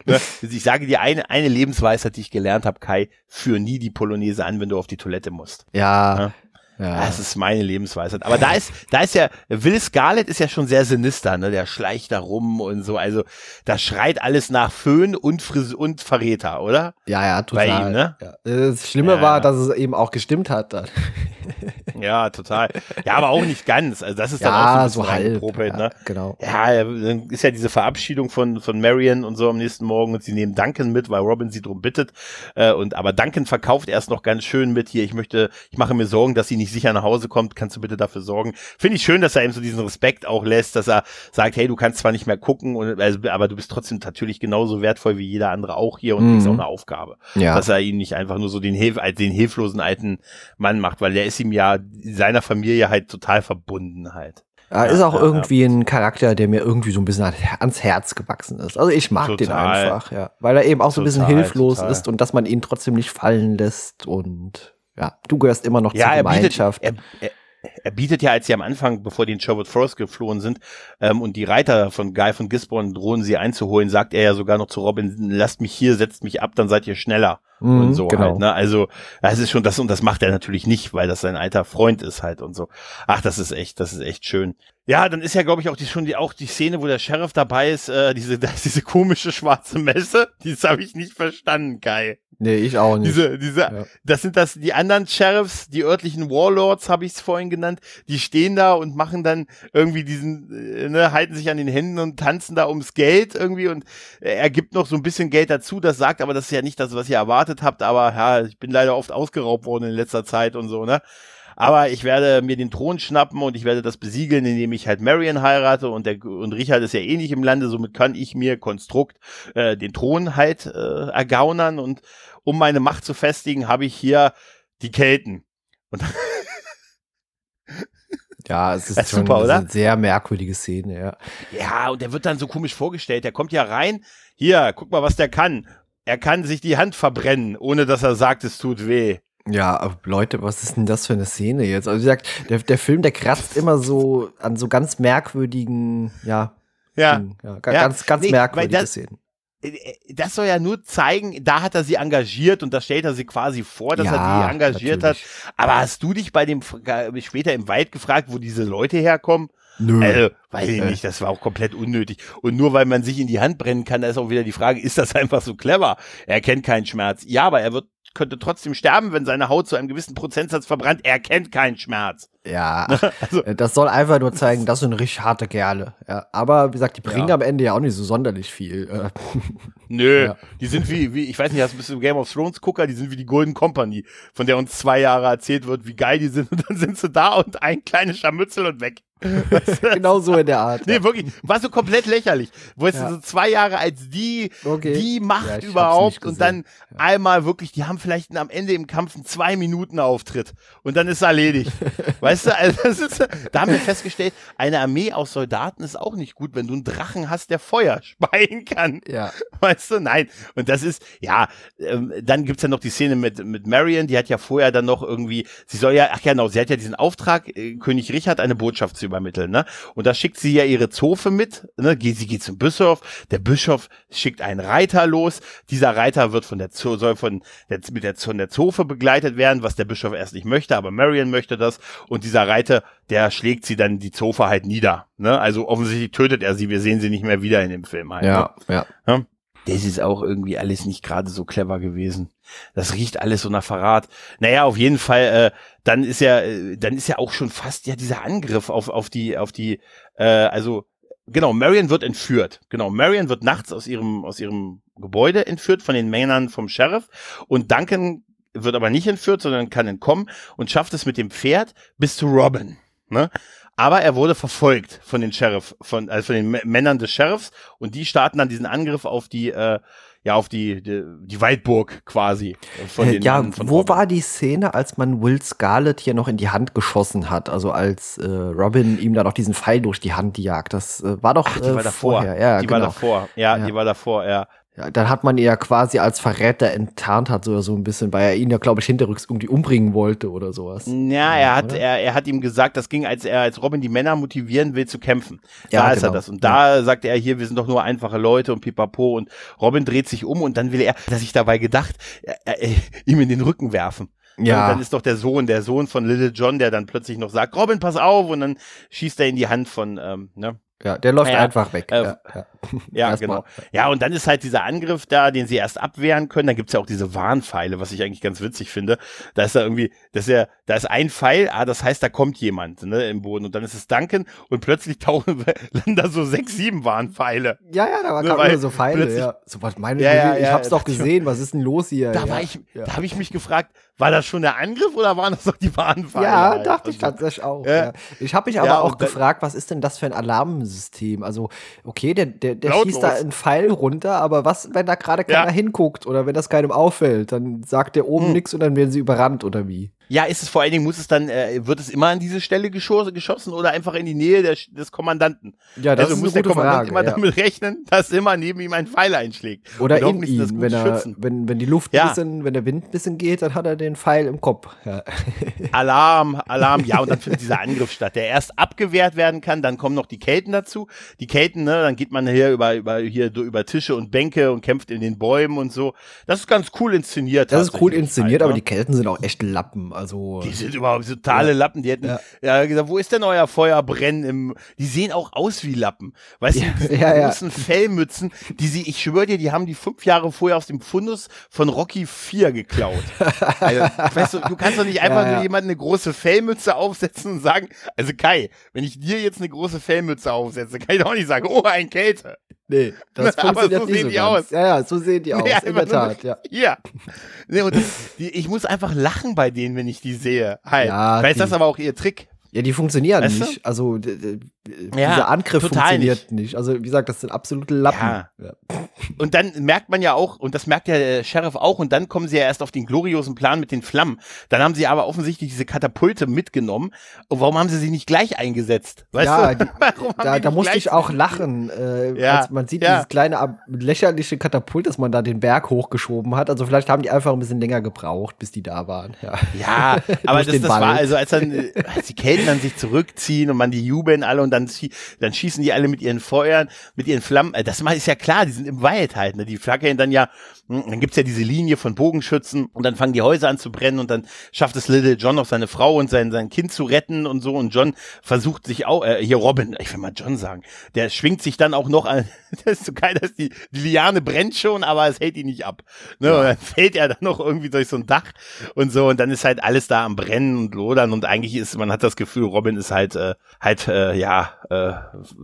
ne? Ich sage dir eine, eine Lebensweisheit, die ich gelernt habe, Kai, führ nie die Polonaise an, wenn du auf die Toilette musst. Ja. Ne? Ja. Das ist meine Lebensweisheit. Aber da ist, da ist ja, Will Scarlett ist ja schon sehr sinister, ne? Der schleicht da rum und so. Also, da schreit alles nach Föhn und Fris- und Verräter, oder? Ja, ja, total. Bei ihm, ne? Ja. Das Schlimme ja. war, dass es eben auch gestimmt hat dann. Ja, total. Ja, aber auch nicht ganz. Also, das ist dann ja, auch so, so halb. Ja, ne? Genau. Ja, dann ist ja diese Verabschiedung von, von Marion und so am nächsten Morgen, und sie nehmen Duncan mit, weil Robin sie drum bittet. Äh, und, aber Duncan verkauft erst noch ganz schön mit hier. Ich möchte, ich mache mir Sorgen, dass sie nicht sicher nach Hause kommt, kannst du bitte dafür sorgen. Finde ich schön, dass er eben so diesen Respekt auch lässt, dass er sagt, hey, du kannst zwar nicht mehr gucken, und, also, aber du bist trotzdem natürlich genauso wertvoll wie jeder andere auch hier, und mhm. das ist auch eine Aufgabe. Ja. Dass er ihn nicht einfach nur so den, Hilf- den hilflosen alten Mann macht, weil der ist ihm ja in seiner Familie halt total verbunden halt. Er ist auch ja, irgendwie ja. ein Charakter, der mir irgendwie so ein bisschen ans Herz gewachsen ist. Also ich mag total. Den einfach, ja. Weil er eben auch so ein bisschen total, hilflos total. Ist und dass man ihn trotzdem nicht fallen lässt, und ja, du gehörst immer noch ja, zur er Gemeinschaft. Bietet, er, er, er bietet ja, als sie am Anfang, bevor die in Sherwood Forest geflohen sind, ähm, und die Reiter von Guy von Gisborne drohen, sie einzuholen, sagt er ja sogar noch zu Robin, lasst mich hier, setzt mich ab, dann seid ihr schneller. Mhm, und so genau. halt, ne? Also, das ist schon das, und das macht er natürlich nicht, weil das sein alter Freund ist halt und so. Ach, das ist echt, das ist echt schön. Ja, dann ist ja, glaube ich, auch die, schon die, auch die Szene, wo der Sheriff dabei ist, äh, diese, das, diese komische schwarze Messe, die habe ich nicht verstanden, Kai. Nee, ich auch nicht. Diese, diese, ja. das sind das, die anderen Sheriffs, die örtlichen Warlords, habe ich es vorhin genannt, die stehen da und machen dann irgendwie diesen, ne, halten sich an den Händen und tanzen da ums Geld irgendwie, und er gibt noch so ein bisschen Geld dazu, das sagt, aber das ist ja nicht das, was ihr erwartet habt, aber ja, ich bin leider oft ausgeraubt worden in letzter Zeit und so, ne? Aber ich werde mir den Thron schnappen und ich werde das besiegeln, indem ich halt Marion heirate, und der und Richard ist ja eh nicht im Lande, somit kann ich mir Konstrukt äh, den Thron halt äh, ergaunern, und um meine Macht zu festigen, habe ich hier die Kelten. Und ja, es ist, das ist schon super, oder? Eine sehr merkwürdige Szene, ja. Ja, und der wird dann so komisch vorgestellt, der kommt ja rein, hier, guck mal, was der kann. Er kann sich die Hand verbrennen, ohne dass er sagt, es tut weh. Ja, aber Leute, was ist denn das für eine Szene jetzt? Also, wie gesagt, der, der Film, der kratzt immer so an so ganz merkwürdigen, ja, ja, Dingen, ja, g- ja. ganz, ganz nee, merkwürdige das, Szenen. Das soll ja nur zeigen, da hat er sie engagiert, und da stellt er sie quasi vor, dass ja, er sie engagiert natürlich. Hat. Aber hast du dich bei dem später im Wald gefragt, wo diese Leute herkommen? Nö. Also, Weiß ich nicht, das war auch komplett unnötig. Und nur weil man sich in die Hand brennen kann, da ist auch wieder die Frage, ist das einfach so clever? Er kennt keinen Schmerz. Ja, aber er wird, könnte trotzdem sterben, wenn seine Haut zu einem gewissen Prozentsatz verbrannt. Er kennt keinen Schmerz. Ja, also, das soll einfach nur zeigen, das sind richtig harte Kerle. Ja, aber wie gesagt, die bringen ja am Ende ja auch nicht so sonderlich viel. Nö, ja. Die sind wie, wie, ich weiß nicht, hast du ein bisschen Game of Thrones Gucker, die sind wie die Golden Company, von der uns zwei Jahre erzählt wird, wie geil die sind. Und dann sind sie da und ein kleines Scharmützel und weg. Genau so in der Art. Nee, ja. wirklich, war so komplett lächerlich. Wo es ja. so zwei Jahre als die, okay. die Macht ja, überhaupt und dann ja. einmal wirklich, die haben vielleicht am Ende im Kampf einen Zwei-Minuten-Auftritt und dann ist erledigt. Weißt du, also das ist, da haben wir festgestellt, eine Armee aus Soldaten ist auch nicht gut, wenn du einen Drachen hast, der Feuer speien kann. Ja. Weißt du, nein. Und das ist, ja, ähm, dann gibt's ja noch die Szene mit, mit Marion, die hat ja vorher dann noch irgendwie, sie soll ja, ach ja, genau, sie hat ja diesen Auftrag, äh, König Richard eine Botschaft zu übermitteln, ne? Und da schickt sie ja ihre Zofe mit, ne? Sie geht zum Bischof, der Bischof schickt einen Reiter los, dieser Reiter wird von der Zo- soll von der, mit der, von der Zofe begleitet werden, was der Bischof erst nicht möchte, aber Marion möchte das und dieser Reiter, der schlägt sie dann die Zofe halt nieder, ne? Also offensichtlich tötet er sie, wir sehen sie nicht mehr wieder in dem Film halt. Ja, ja. ja? Das ist auch irgendwie alles nicht gerade so clever gewesen. Das riecht alles so nach Verrat. Naja, auf jeden Fall, äh, dann ist ja, äh, dann ist ja auch schon fast ja dieser Angriff auf, auf die, auf die, äh, also, genau, Marion wird entführt. Genau, Marion wird nachts aus ihrem, aus ihrem Gebäude entführt von den Männern vom Sheriff und Duncan wird aber nicht entführt, sondern kann entkommen und schafft es mit dem Pferd bis zu Robin, ne? Aber er wurde verfolgt von den Sheriff, von, also von den M- Männern des Sheriffs und die starten dann diesen Angriff auf die, äh, ja, auf die, die, die Waldburg quasi. Von den, ja, von wo Robin. War die Szene, als man Will Scarlet hier noch in die Hand geschossen hat? Also als äh, Robin ihm dann auch diesen Pfeil durch die Hand jagt. Das äh, war doch Ach, die äh, war davor. Vorher. Ja, die genau. war davor. Ja, ja, die war davor, ja. Ja, dann hat man ihn ja quasi als Verräter enttarnt hat, so, so ein bisschen, weil er ihn ja, glaube ich, hinterrücks irgendwie umbringen wollte oder sowas. Ja, er hat, er, er hat ihm gesagt, das ging, als er als Robin die Männer motivieren will zu kämpfen. Ja, da ist genau. er das. Und da ja. sagt er hier, wir sind doch nur einfache Leute und pipapo. Und Robin dreht sich um und dann will er, dass ich dabei gedacht, er, er, er, ihm in den Rücken werfen. Ja. Und dann ist doch der Sohn, der Sohn von Little John, der dann plötzlich noch sagt, Robin, pass auf. Und dann schießt er in die Hand von, ähm, ne? Ja, der läuft ja, einfach weg. Äh, ja, ja. ja genau. Ja, und dann ist halt dieser Angriff da, den sie erst abwehren können. Dann gibt's ja auch diese Warnpfeile, was ich eigentlich ganz witzig finde. Da ist da irgendwie, dass er, da ist ein Pfeil, ah, das heißt, da kommt jemand, ne, im Boden. Und dann ist es Duncan und plötzlich tauchen da so sechs, sieben Warnpfeile. Ja, ja, da waren ne, so Pfeile, ja. So, was meine ja, ja, ich ja, hab's ja, doch gesehen, was ist denn los hier? Da ja. war ich, ja. da habe ich mich gefragt, war das schon der Angriff oder waren das doch die Warnpfeile? Ja, halt? Dachte ich tatsächlich auch. Ja. Ja. Ich habe mich aber ja, auch gefragt, was ist denn das für ein Alarmsystem? Also, okay, der, der, der schießt da einen Pfeil runter, aber was, wenn da gerade keiner ja. hinguckt oder wenn das keinem auffällt, dann sagt der oben hm. nichts und dann werden sie überrannt oder wie? Ja, ist es vor allen Dingen, muss es dann, äh, wird es immer an diese Stelle geschossen, geschossen oder einfach in die Nähe der, des Kommandanten? Ja, das also ist muss der Kommandant Frage, immer ja. damit rechnen, dass immer neben ihm ein Pfeil einschlägt. Oder in ihn, das wenn, er, wenn, wenn die Luft ja. ein bisschen, wenn der Wind ein bisschen geht, dann hat er den Pfeil im Kopf. Ja. Alarm, Alarm, ja, und dann findet dieser Angriff statt, der erst abgewehrt werden kann, dann kommen noch die Kelten dazu. Die Kelten, ne, dann geht man hier über, über, hier über Tische und Bänke und kämpft in den Bäumen und so. Das ist ganz cool inszeniert. Das ist cool inszeniert, halt, aber ne? Die Kelten sind auch echt Lappen. Also, die sind überhaupt totale ja. Lappen, die hätten ja. ja gesagt, wo ist denn euer Feuerbrennen im, die sehen auch aus wie Lappen, weißt ja. du, die ja, ja. großen Fellmützen, die sie, ich schwöre dir, die haben die fünf Jahre vorher aus dem Fundus von Rocky vier geklaut. Also, weißt du, du kannst doch nicht einfach ja, ja. nur jemandem eine große Fellmütze aufsetzen und sagen, also Kai, wenn ich dir jetzt eine große Fellmütze aufsetze, kann ich doch nicht sagen, oh, ein Kälte. Nee, das aber so sehen so die ganz. Aus. Ja, ja, so sehen die aus, ja, in der Tat. So, ja, ja. Nee, und das, die, ich muss einfach lachen bei denen, wenn ich die sehe. Halt. Ja, weil ist das aber auch ihr Trick. Ja, die funktionieren weißt nicht. Du? Also d- d- ja, dieser Angriff funktioniert nicht. nicht. Also wie gesagt, das sind absolute Lappen. Ja. Ja. Und dann merkt man ja auch, und das merkt ja der Sheriff auch, und dann kommen sie ja erst auf den gloriosen Plan mit den Flammen. Dann haben sie aber offensichtlich diese Katapulte mitgenommen. Und warum haben sie sie nicht gleich eingesetzt? Weißt ja, du? Die, warum da, da musste ich auch lachen. Äh, ja, als man sieht ja. dieses kleine lächerliche Katapult, dass man da den Berg hochgeschoben hat. Also vielleicht haben die einfach ein bisschen länger gebraucht, bis die da waren. Ja, ja aber das, das war also, als dann als die Kälte Söldnern sich zurückziehen und man die jubeln alle und dann, dann schießen die alle mit ihren Feuern, mit ihren Flammen. Das ist ja klar, die sind im Wald halt. Ne? Die fackeln dann ja, dann gibt's ja diese Linie von Bogenschützen und dann fangen die Häuser an zu brennen und dann schafft es Little John noch seine Frau und sein, sein Kind zu retten und so. Und John versucht sich auch, äh, hier Robin, ich will mal John sagen, der schwingt sich dann auch noch an, das ist so geil, dass die, die Liane brennt schon, aber es hält ihn nicht ab. Ne? Ja. Und dann fällt er dann noch irgendwie durch so ein Dach und so und dann ist halt alles da am Brennen und Lodern und eigentlich ist, man hat das Gefühl, Robin ist halt, äh, halt, äh, ja, äh,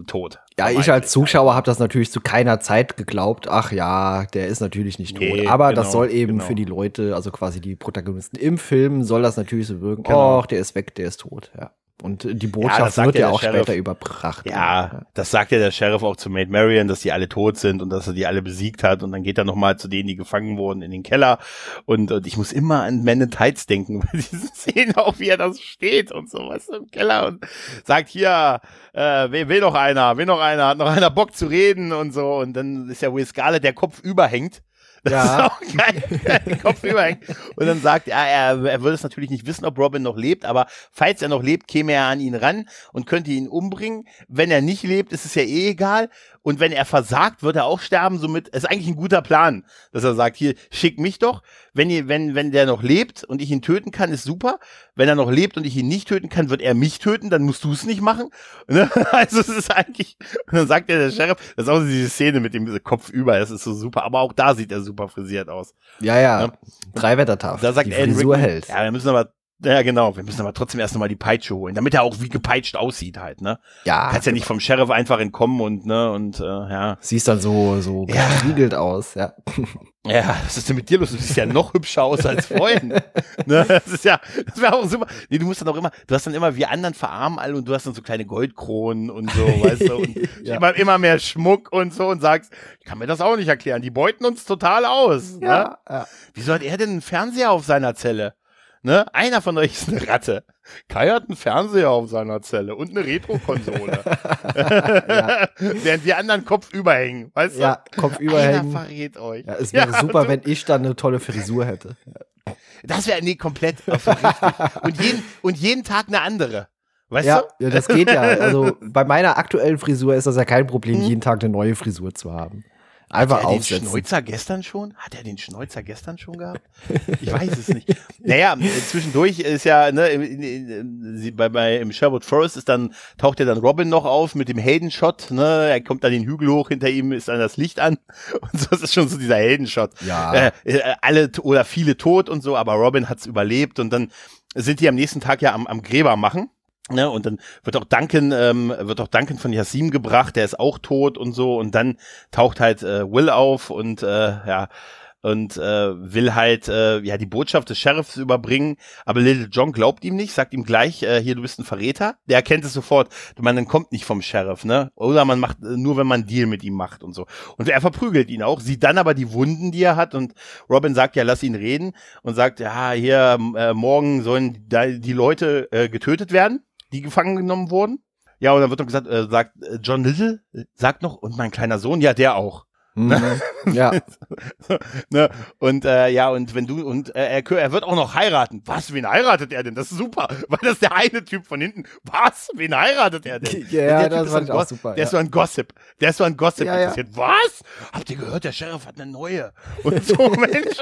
tot. Ja, ich als Zuschauer habe das natürlich zu keiner Zeit geglaubt, ach ja, der ist natürlich nicht tot, nee, aber genau, das soll eben genau. für die Leute, also quasi die Protagonisten im Film, soll das natürlich so wirken, genau. Och, der ist weg, der ist tot, ja. Und die Botschaft ja, wird ja auch Sheriff, später überbracht. Ja, ja, das sagt ja der Sheriff auch zu Maid Marian, dass die alle tot sind und dass er die alle besiegt hat. Und dann geht er nochmal zu denen, die gefangen wurden, in den Keller. Und, und ich muss immer an Men in Tights denken, bei diesen Szenen auch, wie er da so steht und sowas im Keller und sagt, hier, äh, will, will noch einer, will noch einer, hat noch einer Bock zu reden und so. Und dann ist ja Will Scarlett, der Kopf überhängt. Das ja. ist auch geil, den Kopf überhängt. Und dann sagt er, er, er würde es natürlich nicht wissen, ob Robin noch lebt, aber falls er noch lebt, käme er an ihn ran und könnte ihn umbringen. Wenn er nicht lebt, ist es ja eh egal. Und wenn er versagt, wird er auch sterben. Somit ist eigentlich ein guter Plan, dass er sagt, hier, schick mich doch. Wenn, ihr, wenn, wenn der noch lebt und ich ihn töten kann, ist super. Wenn er noch lebt und ich ihn nicht töten kann, wird er mich töten, dann musst du es nicht machen. Ne? Also es ist eigentlich, und dann sagt er der Sheriff, das ist auch diese Szene mit dem Kopf über, das ist so super, aber auch da sieht er super frisiert aus. Ja, ja, ne? Drei Wettertafel. Da sagt Alan Rickman, hält. Ja, wir müssen aber Ja, genau. Wir müssen aber trotzdem erst nochmal die Peitsche holen, damit er auch wie gepeitscht aussieht halt, ne? Ja. Kannst ja nicht vom Sheriff einfach entkommen und, ne, und, äh, ja. Siehst dann so, so gestriegelt ja. aus, ja. Ja, was ist denn mit dir los? Du siehst ja noch hübscher aus als vorhin. Ne? Das ist ja, das wäre auch super. Nee, du musst dann auch immer, du hast dann immer, wir anderen verarmen alle und du hast dann so kleine Goldkronen und so, weißt du, und ja. immer, immer mehr Schmuck und so und sagst, ich kann mir das auch nicht erklären, die beuten uns total aus, ja. Ne? Ja. Wieso hat er denn einen Fernseher auf seiner Zelle? Ne? Einer von euch ist eine Ratte. Kai hat einen Fernseher auf seiner Zelle und eine Retro-Konsole. ja. Während wir anderen Kopf überhängen. Weißt ja, du? Kopf überhängen. Einer verrät euch. Ja, es wäre ja, super, du. wenn ich dann eine tolle Frisur hätte. Das wäre, nee, komplett. Also und, jeden, und jeden Tag eine andere. Weißt ja, du? Ja, das geht ja. Also bei meiner aktuellen Frisur ist das ja kein Problem, hm. jeden Tag eine neue Frisur zu haben. Einfach hat er aufsetzen. Den Schnäuzer gestern schon? Hat er den Schnäuzer gestern schon gehabt? Ich weiß es nicht. Naja, zwischendurch ist ja, ne, in, in, in, bei, bei, im Sherwood Forest ist dann, taucht ja dann Robin noch auf mit dem Heldenshot, ne, er kommt dann den Hügel hoch, hinter ihm ist dann das Licht an und so, das ist schon so dieser Heldenshot. Ja. Äh, alle oder viele tot und so, aber Robin hat's überlebt und dann sind die am nächsten Tag ja am, am Gräber machen. Ne, und dann wird auch Duncan, ähm, wird auch Duncan von Yasim gebracht, der ist auch tot und so, und dann taucht halt äh, Will auf und äh, ja, und äh, will halt äh, ja die Botschaft des Sheriffs überbringen, aber Little John glaubt ihm nicht, sagt ihm gleich, äh, hier, du bist ein Verräter, der erkennt es sofort, man dann kommt nicht vom Sheriff, ne? Oder man macht nur, wenn man einen Deal mit ihm macht und so. Und er verprügelt ihn auch, sieht dann aber die Wunden, die er hat, und Robin sagt, ja, lass ihn reden, und sagt, ja, hier, äh, morgen sollen die Leute äh, getötet werden, die gefangen genommen wurden. Ja, und dann wird noch gesagt, äh, sagt äh, John Little, sagt noch, und mein kleiner Sohn, ja, der auch. Mhm. ja. so, ne? Und äh, ja, und wenn du, und äh, er, er wird auch noch heiraten. Was, wen heiratet er denn? Das ist super, weil das ist der eine Typ von hinten. Was, wen heiratet er denn? ja, der das war auch Goss- super. Der ja. ist so ein Gossip. Der ist so ein Gossip ja, interessiert. Ja. Was? Habt ihr gehört, der Sheriff hat eine neue? Und so, Mensch.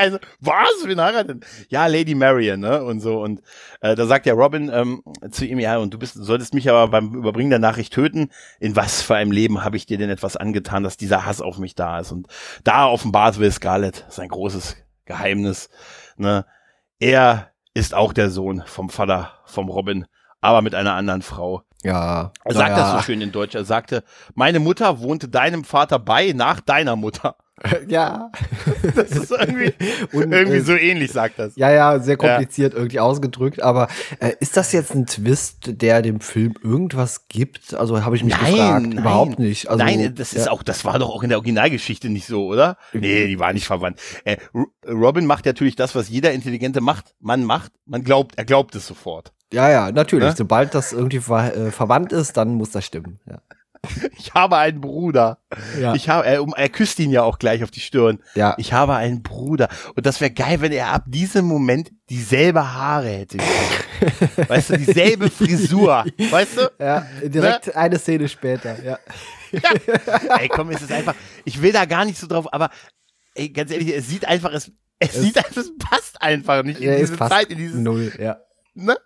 Also, was? Wen heiratet? Ja, Lady Marian, ne? Und so. Und äh, da sagt ja Robin ähm, zu ihm, ja, und du bist, solltest mich aber beim Überbringen der Nachricht töten. In was für einem Leben habe ich dir denn etwas angetan, dass dieser Hass auf mich da ist? Und da offenbart Will Scarlett sein großes Geheimnis, ne? Er ist auch der Sohn vom Vater, vom Robin, aber mit einer anderen Frau. Ja. Er sagt ja. das so schön in Deutsch. Er sagte, meine Mutter wohnte deinem Vater bei, nach deiner Mutter. Ja. Das ist irgendwie, und, irgendwie äh, so ähnlich, sagt das. Ja, ja, sehr kompliziert ja. irgendwie ausgedrückt. Aber äh, ist das jetzt ein Twist, der dem Film irgendwas gibt? Also habe ich mich nein, gefragt. Nein, überhaupt nicht. Also, nein, das ist ja. auch, das war doch auch in der Originalgeschichte nicht so, oder? Nee, die war nicht verwandt. Äh, Robin macht natürlich das, was jeder intelligente macht. Man macht, man glaubt, er glaubt es sofort. Ja, ja, natürlich. Ja? Sobald das irgendwie ver- äh, verwandt ist, dann muss das stimmen. Ja. Ich habe einen Bruder. Ja. Ich habe, er, er küsst ihn ja auch gleich auf die Stirn. Ja. Ich habe einen Bruder. Und das wäre geil, wenn er ab diesem Moment dieselbe Haare hätte. Weißt du, dieselbe Frisur. Weißt du? Ja, direkt ne? Eine Szene später. Ja. Ja. Ey, komm, es ist einfach, ich will da gar nicht so drauf, aber ey, ganz ehrlich, es sieht einfach, es, es, es sieht einfach, es passt einfach nicht ja, in diese Zeit, in dieses. Null, ja. Ne?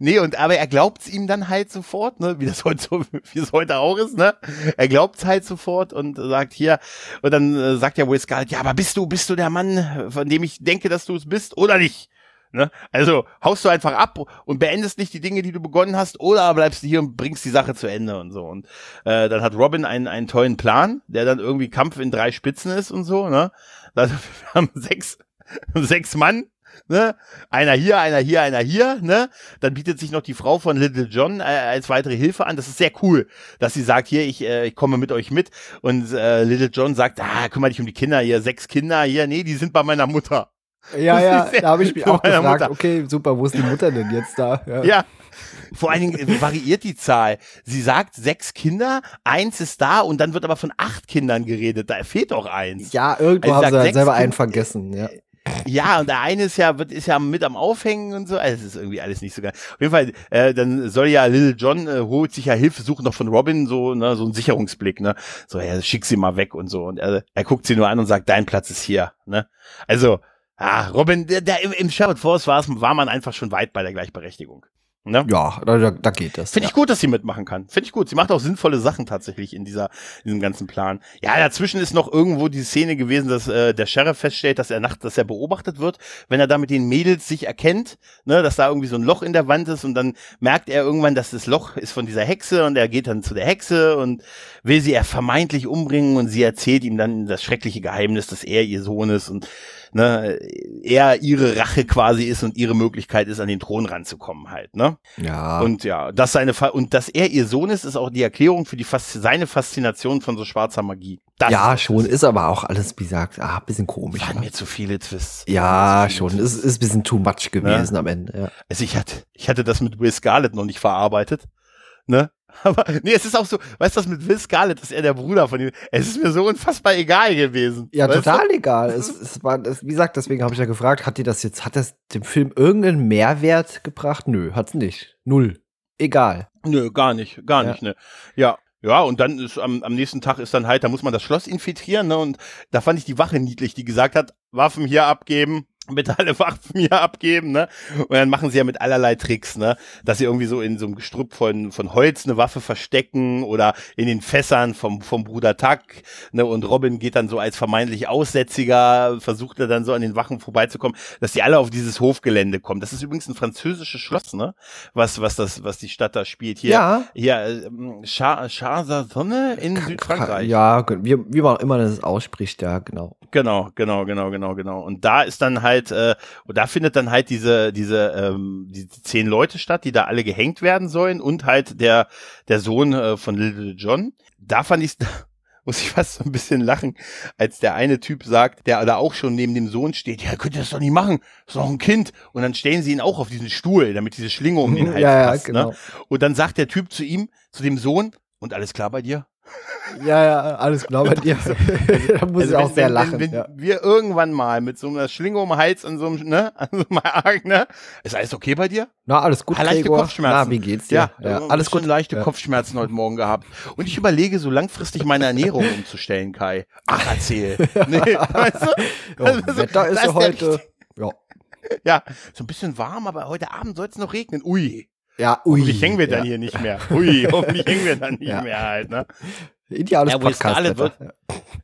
Nee, und aber er glaubt's ihm dann halt sofort, ne, wie das heute so, wie es heute auch ist, ne? Er glaubt's halt sofort und sagt hier, und dann äh, sagt ja Will Scarlett, ja, aber bist du, bist du der Mann, von dem ich denke, dass du es bist, oder nicht? Ne? Also haust du einfach ab und beendest nicht die Dinge, die du begonnen hast, oder bleibst du hier und bringst die Sache zu Ende und so. Und äh, dann hat Robin einen, einen tollen Plan, der dann irgendwie Kampf in drei Spitzen ist und so, ne? Also wir haben sechs, sechs Mann. Ne? Einer hier, einer hier, einer hier, ne? Dann bietet sich noch die Frau von Little John äh, als weitere Hilfe an. Das ist sehr cool, dass sie sagt, hier, ich, äh, ich komme mit euch mit. Und äh, Little John sagt, ah, kümmere dich um die Kinder hier, sechs Kinder hier, nee, die sind bei meiner Mutter. Ja, ja, da habe ich mich auch gefragt, Mutter. Okay, super, wo ist die Mutter denn jetzt da? Ja, ja. Vor allen Dingen variiert die Zahl. Sie sagt sechs Kinder, eins ist da und dann wird aber von acht Kindern geredet. Da fehlt doch eins. Ja, irgendwo also haben sie halt selber einen vergessen, ja. Ja, und der eine ist ja, wird, ist ja mit am Aufhängen und so. Also es ist irgendwie alles nicht so geil. Auf jeden Fall, äh, dann soll ja Little John, äh, holt sich ja Hilfe, sucht noch von Robin so, ne, so einen Sicherungsblick, ne. So, ja, schick sie mal weg und so. Und er, er guckt sie nur an und sagt, dein Platz ist hier, ne. Also, ah, Robin, der, der im, im Sherwood Forest war, war man einfach schon weit bei der Gleichberechtigung. Ne? Ja, da, da geht das. Finde ich ja. Gut, dass sie mitmachen kann. Finde ich gut. Sie macht auch sinnvolle Sachen tatsächlich in dieser in diesem ganzen Plan. Ja, dazwischen ist noch irgendwo die Szene gewesen, dass äh, der Sheriff feststellt, dass er nachts, dass er beobachtet wird, wenn er da mit den Mädels sich erkennt, ne, dass da irgendwie so ein Loch in der Wand ist und dann merkt er irgendwann, dass das Loch ist von dieser Hexe und er geht dann zu der Hexe und will sie ja vermeintlich umbringen und sie erzählt ihm dann das schreckliche Geheimnis, dass er ihr Sohn ist und ne, er ihre Rache quasi ist und ihre Möglichkeit ist, an den Thron ranzukommen halt, ne? Ja. Und ja, dass seine Fa- und dass er ihr Sohn ist, ist auch die Erklärung für die Fas- seine Faszination von so schwarzer Magie. Das ja, ist schon, ist aber auch alles, wie gesagt, ah, ein bisschen komisch. Waren ne? mir zu viele Twists. Ja, viele schon, Twists. Ist, ist ein bisschen too much gewesen, ne? Am Ende, ja. Also ich hatte, ich hatte das mit Will Scarlett noch nicht verarbeitet, ne? Aber, nee, es ist auch so, weißt du, das mit Will Scarlett, dass er der Bruder von ihm, es ist mir so unfassbar egal gewesen. Ja, total du? Egal. Es, es war, es, wie gesagt, deswegen habe ich ja gefragt, hat dir das jetzt, hat das dem Film irgendeinen Mehrwert gebracht? Nö, hat's nicht. Null. Egal. Nö, gar nicht, gar ja. nicht, ne. Ja. Ja, und dann ist am, am nächsten Tag ist dann halt, da muss man das Schloss infiltrieren, ne, und da fand ich die Wache niedlich, die gesagt hat, Waffen hier abgeben. Bitte alle Waffen hier abgeben, ne? Und dann machen sie ja mit allerlei Tricks, ne? Dass sie irgendwie so in so einem Gestrüpp von, von Holz eine Waffe verstecken oder in den Fässern vom, vom Bruder Tuck, ne? Und Robin geht dann so als vermeintlich Aussätziger, versucht er dann so an den Wachen vorbeizukommen, dass die alle auf dieses Hofgelände kommen. Das ist übrigens ein französisches Schloss, ne? Was, was das, was die Stadt da spielt. Hier, ja. Hier, ähm, Chars-sur-Sonne in K- Südfrankreich. Ja, wie, wie man immer das ausspricht, ja, genau. Genau, genau, genau, genau, genau. Und da ist dann halt Halt, äh, und da findet dann halt diese diese ähm, die zehn Leute statt, die da alle gehängt werden sollen und halt der der Sohn äh, von Little John. Da fand ich, muss ich fast so ein bisschen lachen, als der eine Typ sagt, der da auch schon neben dem Sohn steht, ja, könnt ihr das doch nicht machen, das ist doch ein Kind. Und dann stellen sie ihn auch auf diesen Stuhl, damit diese Schlinge um den Hals ja, passt. Ja, genau. Ne? Und dann sagt der Typ zu ihm, zu dem Sohn, und alles klar bei dir? Ja, ja, alles klar bei dir. Da muss also ich auch wenn, sehr lachen. Wenn, wenn ja. wir irgendwann mal mit so einer Schlinge um den Hals und so einem, ne, an so einem Arg, ne, ist alles okay bei dir? Na, alles gut, leichte Gregor. Kopfschmerzen. Na, wie geht's dir? Ja, ja, ja alles gut. Leichte ja. Kopfschmerzen heute Morgen gehabt. Und ich überlege, so langfristig meine Ernährung umzustellen, Kai. Ach, erzähl. Nee, weißt du? Also, ja, Wetter ist ja heute. Ja. ja, so ein bisschen warm, aber heute Abend soll es noch regnen. Ui. Ja, ui. Hoffentlich hängen wir dann ja. hier nicht mehr. Ui, hoffentlich hängen wir dann nicht ja. mehr halt, ne? Ideales ja, Podcast. Wird,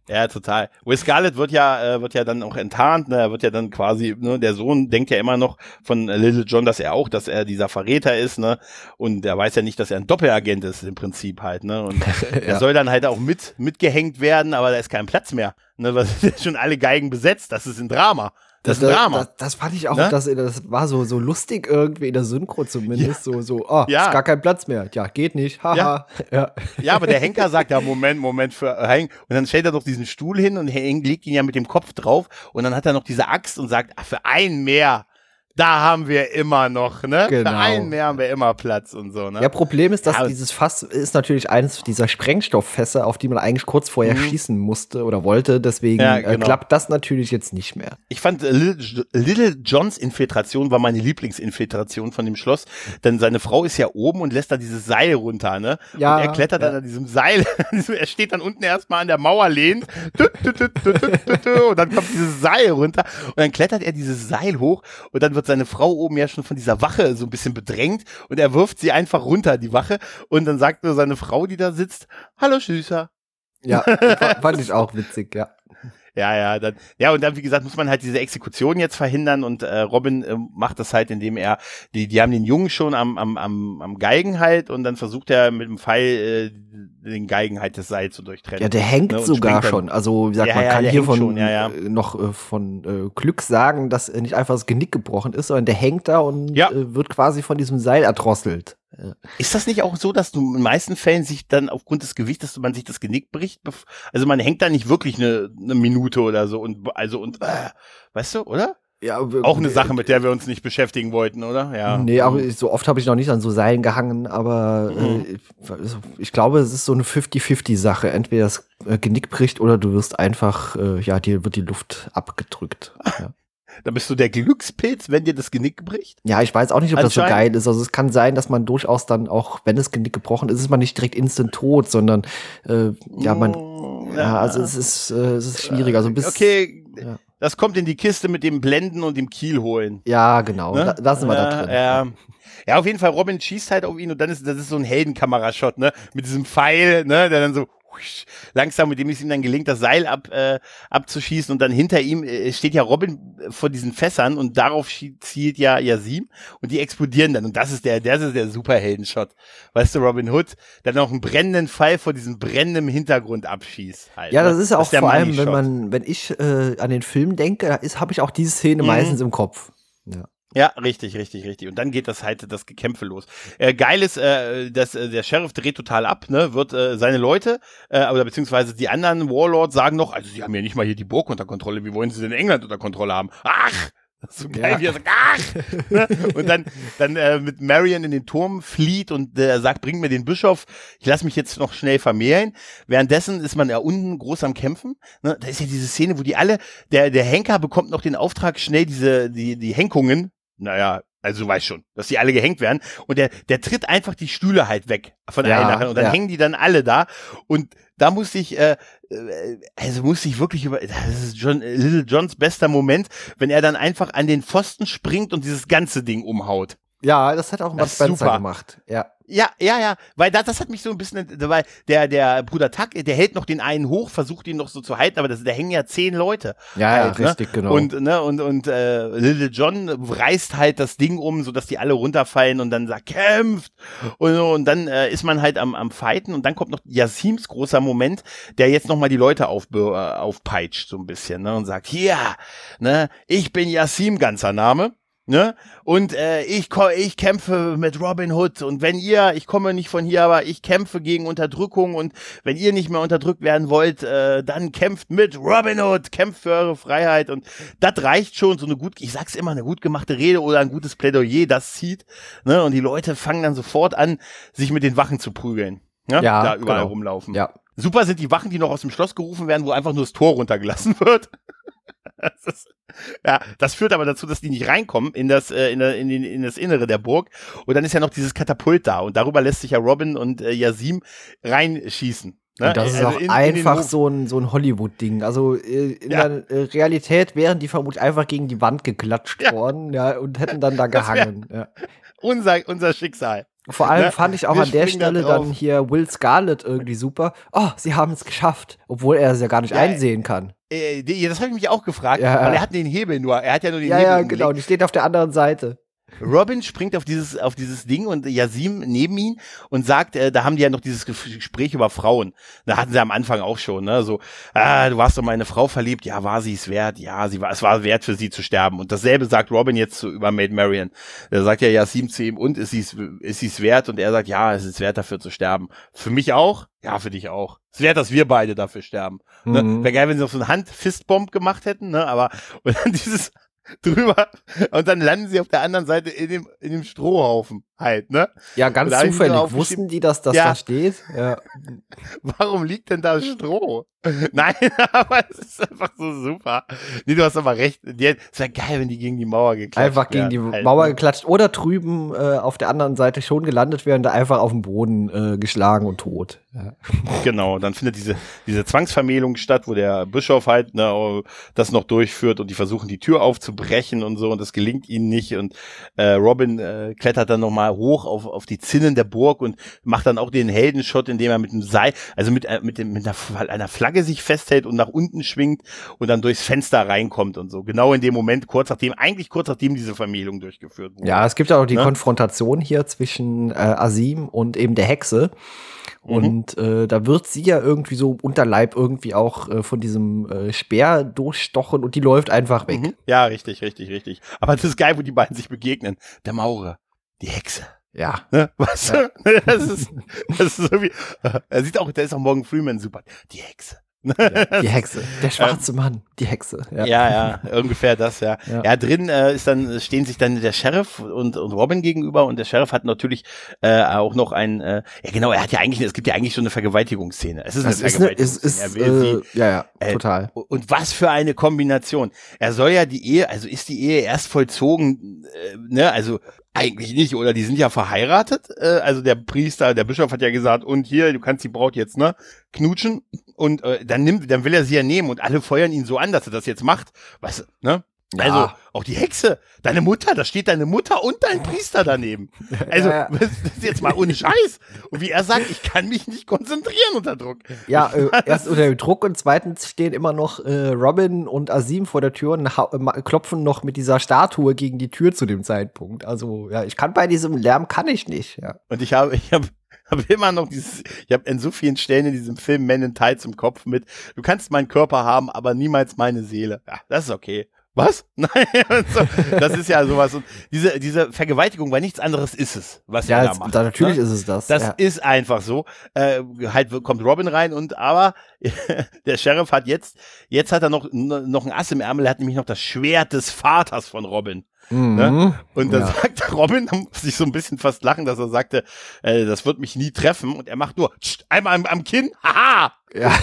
ja, total. Will Scarlett wird ja, äh, wird ja dann auch enttarnt, ne? Er wird ja dann quasi, ne, der Sohn denkt ja immer noch von Little John, dass er auch, dass er dieser Verräter ist, ne? Und er weiß ja nicht, dass er ein Doppelagent ist im Prinzip halt, ne? Und ja. er soll dann halt auch mit, mitgehängt werden, aber da ist kein Platz mehr. Ne? Weil schon alle Geigen besetzt, das ist ein Drama. Das, das, Drama. Das, das fand ich auch, ne? das, das war so, so lustig irgendwie in der Synchro zumindest, ja. so, so, oh, ja. ist gar kein Platz mehr, ja, geht nicht, haha. Ja. Ja. ja, aber der Henker sagt ja, Moment, Moment, für hängen und dann stellt er doch diesen Stuhl hin und legt ihn ja mit dem Kopf drauf und dann hat er noch diese Axt und sagt, ach, für einen mehr. da haben wir immer noch, ne? Genau. Für einen mehr haben wir immer Platz und so, ne? Ja, Problem ist, dass ja, dieses Fass ist natürlich eines dieser Sprengstofffässer, auf die man eigentlich kurz vorher mhm. schießen musste oder wollte, deswegen ja, genau. äh, klappt das natürlich jetzt nicht mehr. Ich fand äh, Little, Little Johns Infiltration war meine Lieblingsinfiltration von dem Schloss, denn seine Frau ist ja oben und lässt da dieses Seil runter, ne? Ja, und er klettert ja. dann an diesem Seil, er steht dann unten erstmal an der Mauer lehnt und dann kommt dieses Seil runter und dann klettert er dieses Seil hoch und dann wird seine Frau oben ja schon von dieser Wache so ein bisschen bedrängt und er wirft sie einfach runter, die Wache, und dann sagt nur seine Frau, die da sitzt, hallo Süßer. Ja, fand ich auch witzig, ja. Ja, ja, dann, ja, und dann, wie gesagt, muss man halt diese Exekution jetzt verhindern und äh, Robin äh, macht das halt, indem er, die, die haben den Jungen schon am, am, am, am Geigen halt und dann versucht er mit dem Pfeil äh, den Geigen halt das Seil zu durchtrennen. Ja, der hängt ne, sogar schon, also wie gesagt, ja, man ja, kann hier von, schon, ja, ja. Äh, noch äh, von äh, Glück sagen, dass äh, nicht einfach das Genick gebrochen ist, sondern der hängt da und ja. äh, wird quasi von diesem Seil erdrosselt. Ist das nicht auch so, dass du in den meisten Fällen sich dann aufgrund des Gewichtes, man sich das Genick bricht, also man hängt da nicht wirklich eine, eine Minute oder so und also und äh, weißt du, oder? Ja, auch eine Sache, mit der wir uns nicht beschäftigen wollten, oder? Ja. Nee, auch so oft habe ich noch nicht an so Seilen gehangen, aber mhm. äh, ich glaube, es ist so eine fifty-fifty-Sache. Entweder das Genick bricht oder du wirst einfach, äh, ja, dir wird die Luft abgedrückt. Ja. Da bist du der Glückspilz, wenn dir das Genick bricht? Ja, ich weiß auch nicht, ob das so geil ist. Also es kann sein, dass man durchaus dann auch, wenn das Genick gebrochen ist, ist man nicht direkt instant tot, sondern äh, ja, man, ja. ja, also es ist, äh, es ist schwierig. Also bis, okay, ja. das kommt in die Kiste mit dem Blenden und dem Kiel holen. Ja, genau, ne? da, lassen wir ja, da drin. Ja. ja, auf jeden Fall, Robin schießt halt auf ihn und dann ist das ist so ein Heldenkamerashot, ne, mit diesem Pfeil, ne, der dann so langsam, mit dem es ihm dann gelingt, das Seil ab, äh, abzuschießen und dann hinter ihm äh, steht ja Robin vor diesen Fässern und darauf zielt ja Yasim und die explodieren dann und das ist der, das ist der Superheldenshot. Weißt du, Robin Hood, der noch einen brennenden Pfeil vor diesem brennenden Hintergrund abschießt. Halt, ja, das ne? ist ja auch vor allem, wenn man, wenn ich äh, an den Film denke, habe ich auch diese Szene mhm. meistens im Kopf. Ja. Ja, richtig, richtig, richtig. Und dann geht das halt, das Gekämpfe los. Äh, geil ist, äh, dass äh, der Sheriff dreht total ab, ne, wird äh, seine Leute, äh, oder beziehungsweise die anderen Warlords sagen noch, also sie haben ja nicht mal hier die Burg unter Kontrolle, wie wollen sie denn England unter Kontrolle haben? Ach! So geil, ja. wie er sagt, ach! Ne? Und dann, dann äh, mit Marion in den Turm flieht und äh, sagt, bring mir den Bischof, ich lasse mich jetzt noch schnell vermählen. Währenddessen ist man ja unten groß am Kämpfen. Ne? Da ist ja diese Szene, wo die alle, der, der Henker bekommt noch den Auftrag, schnell diese, die, die Henkungen, naja, also du weißt schon, dass die alle gehängt werden. Und der, der tritt einfach die Stühle halt weg von ja, allen nachher. Und dann ja. hängen die dann alle da. Und da musste ich, äh, also musste ich wirklich über, das ist John, Little Johns bester Moment, wenn er dann einfach an den Pfosten springt und dieses ganze Ding umhaut. Ja, das hat auch mal Spencer gemacht. Ja. Ja, ja, ja, weil das, das hat mich so ein bisschen, weil der, der Bruder Tuck, der hält noch den einen hoch, versucht ihn noch so zu halten, aber das, da hängen ja zehn Leute. Ja, halt, ja richtig, ne? genau. Und, ne, und, und, äh, Little John reißt halt das Ding um, sodass die alle runterfallen und dann sagt, kämpft! Und, und dann äh, ist man halt am, am Fighten und dann kommt noch Yasims großer Moment, der jetzt nochmal die Leute auf, äh, aufpeitscht so ein bisschen, ne, und sagt, hier, ne, ich bin Yasim, ganzer Name. Ne? Und äh, ich ich kämpfe mit Robin Hood und wenn ihr, ich komme nicht von hier, aber ich kämpfe gegen Unterdrückung und wenn ihr nicht mehr unterdrückt werden wollt, äh, dann kämpft mit Robin Hood, kämpft für eure Freiheit und das reicht schon, so eine gut, ich sag's immer, eine gut gemachte Rede oder ein gutes Plädoyer, das zieht, ne? Und die Leute fangen dann sofort an, sich mit den Wachen zu prügeln, ne? Ja, da überall genau. rumlaufen. Ja. Super sind die Wachen, die noch aus dem Schloss gerufen werden, wo einfach nur das Tor runtergelassen wird. Das ist, ja, das führt aber dazu, dass die nicht reinkommen in das, äh, in, in, den, in das Innere der Burg. Und dann ist ja noch dieses Katapult da. Und darüber lässt sich ja Robin und äh, Yasim reinschießen. Ne? Und das also ist auch in, einfach in so ein, so ein Hollywood-Ding. Also äh, in ja. der äh, Realität wären die vermutlich einfach gegen die Wand geklatscht ja. worden ja, und hätten dann da gehangen. Ja. Unser, unser Schicksal. Vor allem fand ich auch wir an der Stelle dann, dann hier Will Scarlet irgendwie super. Oh, sie haben es geschafft. Obwohl er es ja gar nicht ja, einsehen kann. Äh, das habe ich mich auch gefragt, ja. weil er hat den Hebel nur. Er hat ja nur den ja, Hebel. Ja, genau. Gelegt. Die steht auf der anderen Seite. Robin springt auf dieses, auf dieses Ding und Yasim neben ihn und sagt, äh, da haben die ja noch dieses Gespräch über Frauen. Da hatten sie am Anfang auch schon, ne, so, ah, du warst doch meine Frau verliebt, ja, war sie es wert, ja, sie war, es war wert für sie zu sterben. Und dasselbe sagt Robin jetzt so über Maid Marian. Da sagt ja Yasim zu ihm, und ist sie ist es wert? Und er sagt, ja, es ist wert dafür zu sterben. Für mich auch? Ja, für dich auch. Es wäre, dass wir beide dafür sterben. Mhm. Ne? Wäre geil, wenn sie noch so einen Hand-Fistbomb gemacht hätten, ne, aber, und dann dieses, drüber und dann landen sie auf der anderen Seite in dem, in dem Strohhaufen halt, ne? Ja, ganz zufällig. Wussten die, dass das ja. da steht? Ja. Warum liegt denn da Stroh? Nein, aber es ist einfach so super. Nee, du hast aber recht. Es wäre geil, wenn die gegen die Mauer geklatscht Einfach gegen die halt, Mauer geklatscht oder drüben äh, auf der anderen Seite schon gelandet wären, da einfach auf den Boden äh, geschlagen und tot. Ja. Genau, dann findet diese, diese Zwangsvermählung statt, wo der Bischof halt ne, das noch durchführt und die versuchen, die Tür aufzubrechen und so und das gelingt ihnen nicht und äh, Robin äh, klettert dann nochmal hoch auf, auf die Zinnen der Burg und macht dann auch den Heldenshot, indem er mit einem Seil, also mit, äh, mit, dem, mit einer, einer Flagge sich festhält und nach unten schwingt und dann durchs Fenster reinkommt und so. Genau in dem Moment, kurz nachdem, eigentlich kurz nachdem diese Vermählung durchgeführt wurde. Ja, es gibt ja auch die ne? Konfrontation hier zwischen äh, Asim und eben der Hexe. Und mhm. äh, da wird sie ja irgendwie so Unterleib irgendwie auch äh, von diesem äh, Speer durchstochen und die läuft einfach weg. Mhm. Ja, richtig, richtig, richtig. Aber das ist geil, wo die beiden sich begegnen. Der Maurer, die Hexe. Ja. Ne? Weißt ja. du? Das ist, das ist so wie, er sieht auch, da ist auch Morgan Freeman super. Die Hexe. Ja, die Hexe, der schwarze ähm, Mann, die Hexe. Ja, ja, ja ungefähr das, ja. Ja, ja drin äh, ist dann, stehen sich dann der Sheriff und, und Robin gegenüber und der Sheriff hat natürlich äh, auch noch ein, äh, ja genau, er hat ja eigentlich, es gibt ja eigentlich schon eine Vergewaltigungsszene. Es ist eine das Vergewaltigungsszene. Ist eine, es ist, äh, ja, ja, äh, total. Und was für eine Kombination. Er soll ja die Ehe, also ist die Ehe erst vollzogen, äh, ne, also eigentlich nicht, oder die sind ja verheiratet, äh, also der Priester, der Bischof hat ja gesagt, und hier, du kannst die Braut jetzt, ne, knutschen, und äh, dann nimmt, dann will er sie ja nehmen, und alle feuern ihn so an, dass er das jetzt macht, weißt du, ne? Ja. Also, auch die Hexe, deine Mutter, da steht deine Mutter und dein Priester daneben. Also, ja, ja. Das ist jetzt mal ohne Scheiß. Und wie er sagt, ich kann mich nicht konzentrieren unter Druck. Ja, äh, erst unter dem Druck und zweitens stehen immer noch äh, Robin und Asim vor der Tür und ha- äh, klopfen noch mit dieser Statue gegen die Tür zu dem Zeitpunkt. Also, ja, ich kann bei diesem Lärm, kann ich nicht. Ja. Und ich habe, ich habe habe immer noch dieses, ich habe in so vielen Stellen in diesem Film Men in Tights im Kopf mit, du kannst meinen Körper haben, aber niemals meine Seele. Ja, das ist okay. Was? Nein, so, das ist ja sowas. Und diese, diese Vergewaltigung, weil nichts anderes ist es, was ja, er da macht. Ja, natürlich ne? ist es das. Das ja. ist einfach so. Äh, halt kommt Robin rein und aber der Sheriff hat jetzt, jetzt hat er noch, noch ein Ass im Ärmel, er hat nämlich noch das Schwert des Vaters von Robin. Mhm. Ne? Und dann ja. sagt Robin, da muss ich so ein bisschen fast lachen, dass er sagte, äh, das wird mich nie treffen. Und er macht nur tsch, einmal am, am Kinn, haha! Ja.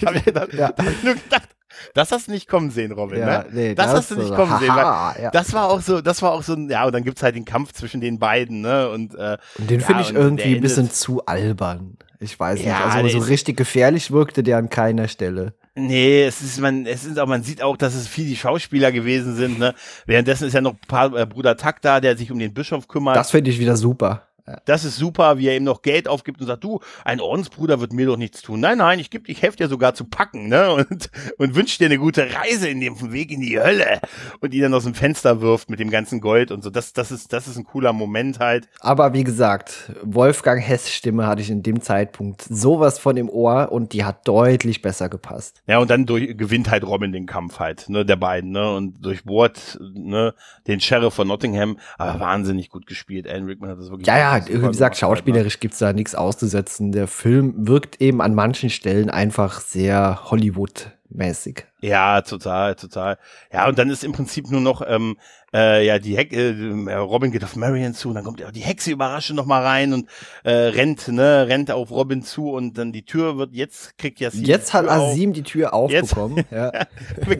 Da hab ich dann, ja. da hab ich nur gedacht, das hast du nicht kommen sehen, Robin, ja, ne? Nee, das, das hast du nicht so kommen sehen, weil ja. das war auch so, das war auch so, ja, und dann gibt's halt den Kampf zwischen den beiden, ne, und, äh, und den ja, finde ich irgendwie ein bisschen zu albern. Ich weiß ja, nicht, also so richtig gefährlich wirkte der an keiner Stelle. Nee, es ist, man, es ist auch, man sieht auch, dass es viel die Schauspieler gewesen sind, ne? Währenddessen ist ja noch Paar, äh, Bruder Tuck da, der sich um den Bischof kümmert. Das finde ich wieder super. Das ist super, wie er ihm noch Geld aufgibt und sagt, du, ein Ordensbruder wird mir doch nichts tun. Nein, nein, ich geb, ich helfe dir sogar zu packen, ne? Und, und wünsche dir eine gute Reise in dem Weg in die Hölle. Und ihn dann aus dem Fenster wirft mit dem ganzen Gold und so. Das, das ist, das ist ein cooler Moment halt. Aber wie gesagt, Wolfgang Hess Stimme hatte ich in dem Zeitpunkt sowas von im Ohr und die hat deutlich besser gepasst. Ja, und dann durch, gewinnt halt Robin den Kampf halt, ne, der beiden, ne? Und durchbohrt, ne, den Sheriff von Nottingham. Aber wahnsinnig gut gespielt. Alan Rickman hat das wirklich. Ja, ja. Wie gesagt, schauspielerisch gibt es da nichts auszusetzen. Der Film wirkt eben an manchen Stellen einfach sehr Hollywood-mäßig. Ja, total, total. Ja, und dann ist im Prinzip nur noch, ähm, äh, ja, die Hexe, äh, Robin geht auf Marian zu und dann kommt die Hexe überraschend nochmal rein und äh, rennt, ne, rennt auf Robin zu und dann die Tür wird, jetzt kriegt Yasim. Jetzt hat Asim die Tür aufbekommen. Ja.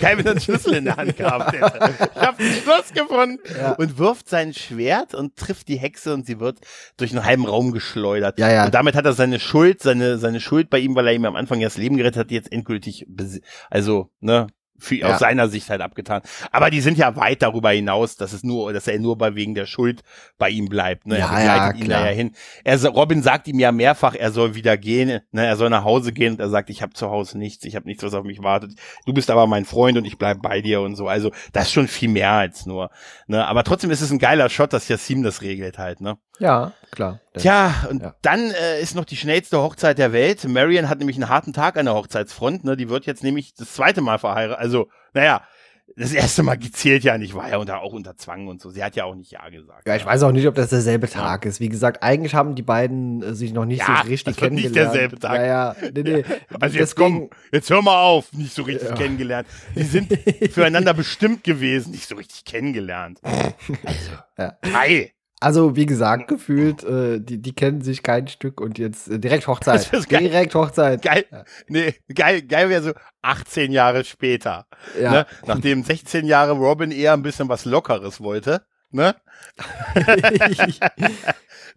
Kai mit einem Schlüssel in der Hand gehabt. Hätte. Ich hab den Schluss gefunden. Ja. Und wirft sein Schwert und trifft die Hexe und sie wird durch einen halben Raum geschleudert. Ja, ja. Und damit hat er seine Schuld, seine, seine Schuld bei ihm, weil er ihm am Anfang ja das Leben gerettet hat, jetzt endgültig, bes- also, ne, Für, ja. aus seiner Sicht halt abgetan. Aber die sind ja weit darüber hinaus, dass es nur, dass er nur bei wegen der Schuld bei ihm bleibt. Ne? Er ja, begleitet ja, ihn da ja hin. Er, Robin sagt ihm ja mehrfach, er soll wieder gehen, ne? Er soll nach Hause gehen und er sagt, ich habe zu Hause nichts, ich habe nichts, was auf mich wartet. Du bist aber mein Freund und ich bleib bei dir und so. Also das ist schon viel mehr als nur. Ne? Aber trotzdem ist es ein geiler Shot, dass Yasim das regelt halt. Ne? Ja, klar. Tja, und ja. dann äh, ist noch die schnellste Hochzeit der Welt. Marian hat nämlich einen harten Tag an der Hochzeitsfront. Ne? Die wird jetzt nämlich das zweite Mal verheiratet. Also, naja, das erste Mal gezählt ja nicht, war ja unter, auch unter Zwang und so. Sie hat ja auch nicht Ja gesagt. Ja, ich weiß auch nicht, ob das derselbe Tag ja. ist. Wie gesagt, eigentlich haben die beiden äh, sich noch nicht ja, so richtig das kennengelernt. Ja, nicht derselbe Tag. Ja, ja. Nee, nee. Ja. Also jetzt Deswegen, komm, jetzt hör mal auf, nicht so richtig ja. kennengelernt. Die sind füreinander bestimmt gewesen, nicht so richtig kennengelernt. Also, ja. Hi. Also, wie gesagt, gefühlt, äh, die, die kennen sich kein Stück und jetzt äh, direkt Hochzeit. Direkt Hochzeit. Geil, ja. nee, geil, geil wäre so achtzehn Jahre später. Ja. Ne? Nachdem sechzehn Jahre Robin eher ein bisschen was Lockeres wollte. Ne?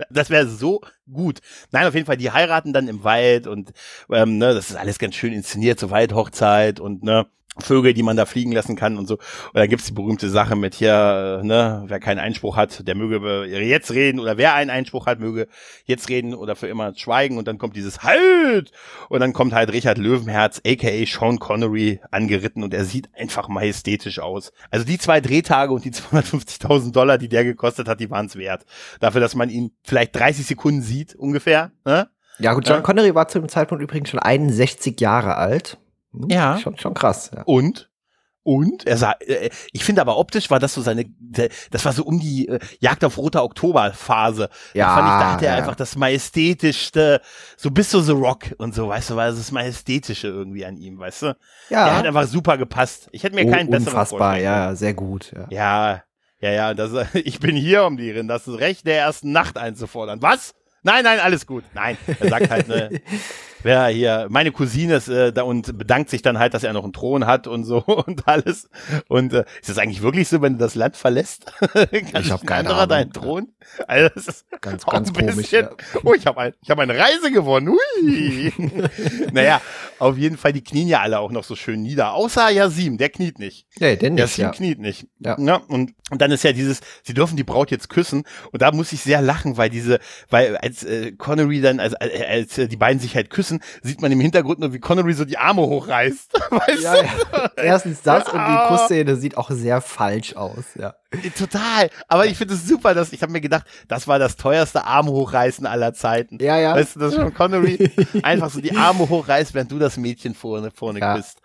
Das wäre so gut. Nein, auf jeden Fall, die heiraten dann im Wald und ähm, ne, das ist alles ganz schön inszeniert, so Waldhochzeit und ne. Vögel, die man da fliegen lassen kann und so. Und dann gibt's die berühmte Sache mit hier, ne, wer keinen Einspruch hat, der möge jetzt reden oder wer einen Einspruch hat, möge jetzt reden oder für immer schweigen und dann kommt dieses Halt! Und dann kommt halt Richard Löwenherz, aka Sean Connery, angeritten und er sieht einfach majestätisch aus. Also die zwei Drehtage und die zweihundertfünfzigtausend Dollar, die der gekostet hat, die waren's wert. Dafür, dass man ihn vielleicht dreißig Sekunden sieht, ungefähr, ne? Ja gut, Sean ja. Connery war zu dem Zeitpunkt übrigens schon einundsechzig Jahre alt. Ja. Schon, schon krass. Ja. Und, und, er sah, ich finde aber optisch war das so seine, das war so um die Jagd auf roter Oktober-Phase. Ja. Da fand ich, da hatte er ja. einfach das Majestätischste, so bis so The Rock und so, weißt du, war das Majestätische irgendwie an ihm, weißt du? Ja. Der hat einfach super gepasst. Ich hätte mir oh, keinen besseren vorstellen können. Unfassbar, ja, sehr gut. Ja, ja, ja, ja das, ich bin hier, um die Rinder, das ist Recht der ersten Nacht einzufordern. Was? Nein, nein, alles gut. Nein, er sagt halt, ne, wer hier, meine Cousine ist äh, da und bedankt sich dann halt, dass er noch einen Thron hat und so und alles. Und äh, ist das eigentlich wirklich so, wenn du das Land verlässt? Ich habe keinen anderer deinen Thron? Also, das ist ganz, ganz komisch. Bisschen, ja. Oh, ich habe ein, ich hab eine Reise gewonnen. Ui. Naja, auf jeden Fall, die knien ja alle auch noch so schön nieder. Außer Yasim, der kniet nicht. Ja, denn nicht. Yasim ja. kniet nicht. Ja. Ja, und, und dann ist ja dieses, sie dürfen die Braut jetzt küssen. Und da muss ich sehr lachen, weil diese, weil als äh, Connery dann, als, als äh, die beiden sich halt küssen, sieht man im Hintergrund nur, wie Connery so die Arme hochreißt. Weißt ja, du? Ja. Erstens das und die Kussszene sieht auch sehr falsch aus. Ja. Total. Aber ich finde es das super, dass ich habe mir gedacht, das war das teuerste Arme hochreißen aller Zeiten. Ja, ja. Weißt du, dass Sean Connery einfach so die Arme hochreißt, während du das Mädchen vorne, vorne ja. küsst.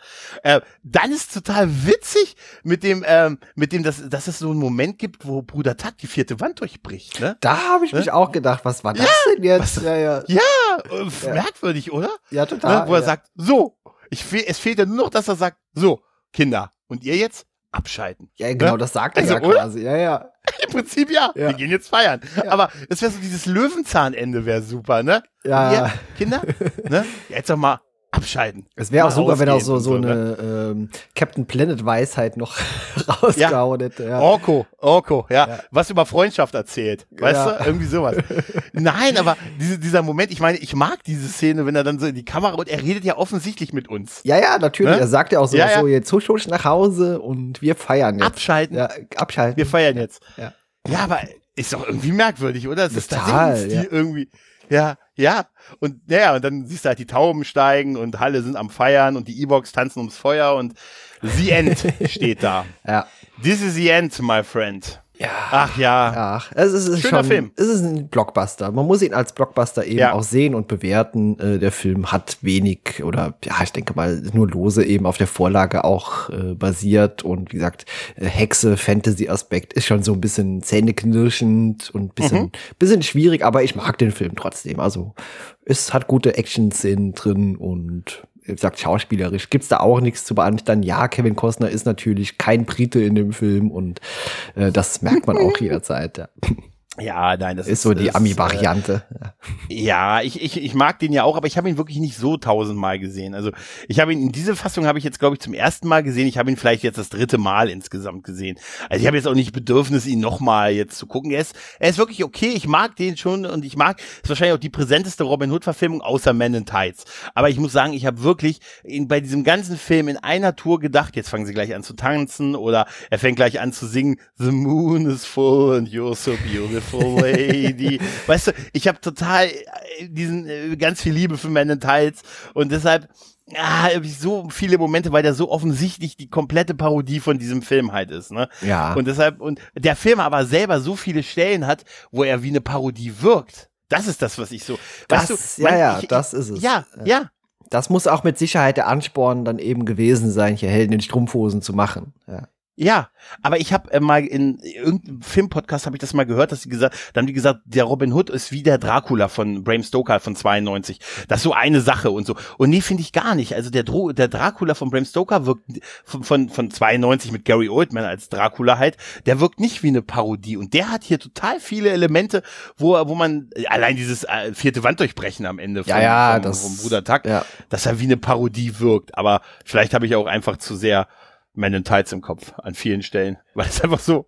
Äh, dann ist total witzig mit dem, ähm, mit dem, dass, dass es so einen Moment gibt, wo Bruder Tuck die vierte Wand durchbricht. Ne? Da habe ich ne? mich auch gedacht, was war das ja, denn jetzt? Was, ja, ja. ja äh, merkwürdig, oder? Ja, total. Ne? Wo er ja. sagt, so, ich fe- es fehlt ja nur noch, dass er sagt, so, Kinder, und ihr jetzt? Abschalten. Ja, genau, ne? Das sagt er also, ja quasi. Ja, ja. Im Prinzip ja. ja. Wir gehen jetzt feiern. Ja. Aber es wäre so, dieses Löwenzahnende wäre super, ne? Ja. Ihr, Kinder, ne? Jetzt doch mal abschalten. Es wäre auch super, wenn auch so, so, so eine ne? ähm, Captain Planet Weisheit noch rausgehauen hätte. Ja. Ja. Orko, Orko, ja. ja. Was über Freundschaft erzählt. Weißt ja. du? Irgendwie sowas. Nein, aber diese, dieser Moment, ich meine, ich mag diese Szene, wenn er dann so in die Kamera und er redet ja offensichtlich mit uns. Ja, ja, natürlich. Ne? Er sagt ja auch so, ja, ja. so jetzt husch, husch nach Hause und wir feiern jetzt. Abschalten. Ja, abschalten. Wir feiern jetzt. Ja, ja aber ist doch irgendwie merkwürdig, oder? Es ist tatsächlich ja. irgendwie. Ja, ja. Und naja, und dann siehst du halt die Tauben steigen und alle sind am Feiern und die E-Box tanzen ums Feuer und The End steht da. Ja. This is the end, my friend. Ja. Ach ja. Ach, es ist ein schöner schon, Film. Es ist ein Blockbuster. Man muss ihn als Blockbuster eben ja. auch sehen und bewerten. Äh, der Film hat wenig oder ja, ich denke mal nur lose eben auf der Vorlage auch äh, basiert und wie gesagt, äh, Hexe, Fantasy-Aspekt ist schon so ein bisschen zähneknirschend und ein bisschen, mhm. bisschen schwierig, aber ich mag den Film trotzdem. Also es hat gute Action-Szenen drin und wie gesagt, schauspielerisch gibt's da auch nichts zu beanstanden. Ja, Kevin Costner ist natürlich kein Brite in dem Film und äh, das merkt man auch jederzeit. Ja. Ja, nein, das ist, ist so die ist, Ami-Variante. Äh, ja, ich, ich, ich mag den ja auch, aber ich habe ihn wirklich nicht so tausendmal gesehen. Also ich habe ihn in diese Fassung habe ich jetzt, glaube ich, zum ersten Mal gesehen. Ich habe ihn vielleicht jetzt das dritte Mal insgesamt gesehen. Also ich habe jetzt auch nicht Bedürfnis, ihn nochmal jetzt zu gucken. Er ist, er ist wirklich okay. Ich mag den schon und ich mag, ist wahrscheinlich auch die präsenteste Robin Hood-Verfilmung außer Men in Tights. Aber ich muss sagen, ich habe wirklich in, bei diesem ganzen Film in einer Tour gedacht, jetzt fangen sie gleich an zu tanzen oder er fängt gleich an zu singen, The moon is full and you're so beautiful. Lady. Weißt du, ich habe total diesen ganz viel Liebe für Men in Tights und deshalb ah, so viele Momente, weil der so offensichtlich die komplette Parodie von diesem Film halt ist, ne? Ja. Und deshalb und der Film aber selber so viele Stellen hat, wo er wie eine Parodie wirkt. Das ist das, was ich so. Das, weißt du, ja, mein, ja, ich, das ist es. Ja, ja. ja. Das muss auch mit Sicherheit der Ansporn dann eben gewesen sein, hier Helden in Strumpfhosen zu machen. Ja. Ja, aber ich habe äh, mal in irgendeinem Filmpodcast habe ich das mal gehört, dass sie gesagt, dann wie gesagt, der Robin Hood ist wie der Dracula von Bram Stoker von zweiundneunzig. Das ist so eine Sache und so. Und nee, finde ich gar nicht. Also der, Dro- der Dracula von Bram Stoker wirkt von, von von zweiundneunzig mit Gary Oldman als Dracula halt, der wirkt nicht wie eine Parodie und der hat hier total viele Elemente, wo wo man allein dieses äh, vierte Wand durchbrechen am Ende von, ja, ja, vom, das, vom Bruder Tuck, ja, dass er wie eine Parodie wirkt, aber vielleicht habe ich auch einfach zu sehr Men in Tights im Kopf an vielen Stellen, weil es einfach so,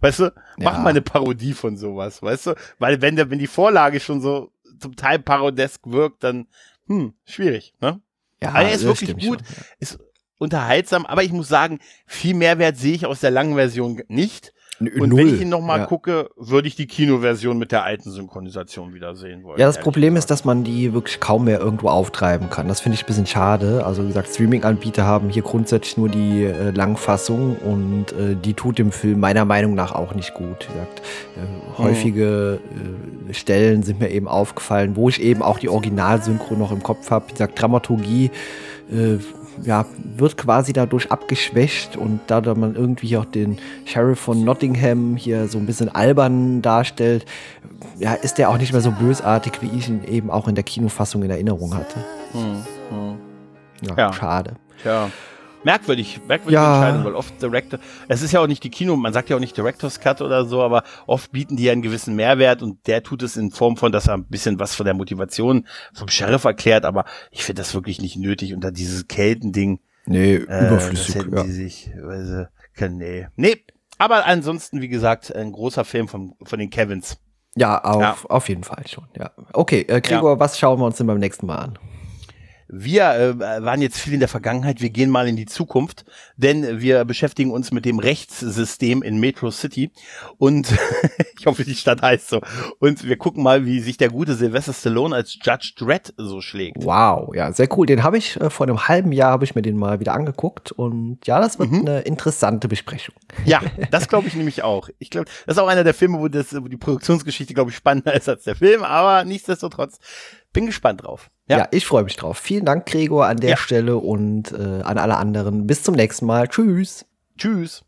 weißt du, mach ja. mal eine Parodie von sowas, weißt du, weil wenn der, wenn die Vorlage schon so zum Teil parodesk wirkt, dann hm, schwierig, ne? Ja, aber er ist wirklich gut, schon, ja. ist unterhaltsam, aber ich muss sagen, viel Mehrwert sehe ich aus der langen Version nicht. Und Null. Wenn ich ihn nochmal ja. gucke, würde ich die Kinoversion mit der alten Synchronisation wieder sehen wollen. Ja, das Problem gesagt. ist, dass man die wirklich kaum mehr irgendwo auftreiben kann. Das finde ich ein bisschen schade. Also wie gesagt, Streaming-Anbieter haben hier grundsätzlich nur die äh, Langfassung und äh, die tut dem Film meiner Meinung nach auch nicht gut. Wie gesagt, äh, häufige äh, Stellen sind mir eben aufgefallen, wo ich eben auch die Originalsynchro noch im Kopf habe. Wie gesagt, Dramaturgie äh, ja, wird quasi dadurch abgeschwächt und da man irgendwie auch den Sheriff von Nottingham hier so ein bisschen albern darstellt, ja, ist der auch nicht mehr so bösartig, wie ich ihn eben auch in der Kinofassung in Erinnerung hatte. Hm, hm. Ja, ja, schade. Ja. Merkwürdig, merkwürdig ja. entscheiden, weil oft Director, es ist ja auch nicht die Kino, man sagt ja auch nicht Director's Cut oder so, aber oft bieten die ja einen gewissen Mehrwert und der tut es in Form von, dass er ein bisschen was von der Motivation vom Sheriff erklärt, aber ich finde das wirklich nicht nötig unter dieses Kelten-Ding. Nee, äh, überflüssig. Das hätten ja. die sich, also, nee. nee, aber ansonsten, wie gesagt, ein großer Film von, von den Kevins. Ja, auf, ja. auf jeden Fall schon, ja. Okay, äh, Gregor, ja. was schauen wir uns denn beim nächsten Mal an? Wir äh, waren jetzt viel in der Vergangenheit, wir gehen mal in die Zukunft, denn wir beschäftigen uns mit dem Rechtssystem in Metro City und ich hoffe, die Stadt heißt so. Und wir gucken mal, wie sich der gute Sylvester Stallone als Judge Dredd so schlägt. Wow, ja, sehr cool. Den habe ich, äh, vor einem halben Jahr habe ich mir den mal wieder angeguckt und ja, das wird mhm. eine interessante Besprechung. Ja, das glaube ich nämlich auch. Ich glaube, das ist auch einer der Filme, wo, das, wo die Produktionsgeschichte, glaube ich, spannender ist als der Film, aber nichtsdestotrotz. Bin gespannt drauf. Ja, ja, ich freue mich drauf. Vielen Dank, Gregor, an der ja. Stelle und äh, an alle anderen. Bis zum nächsten Mal. Tschüss. Tschüss.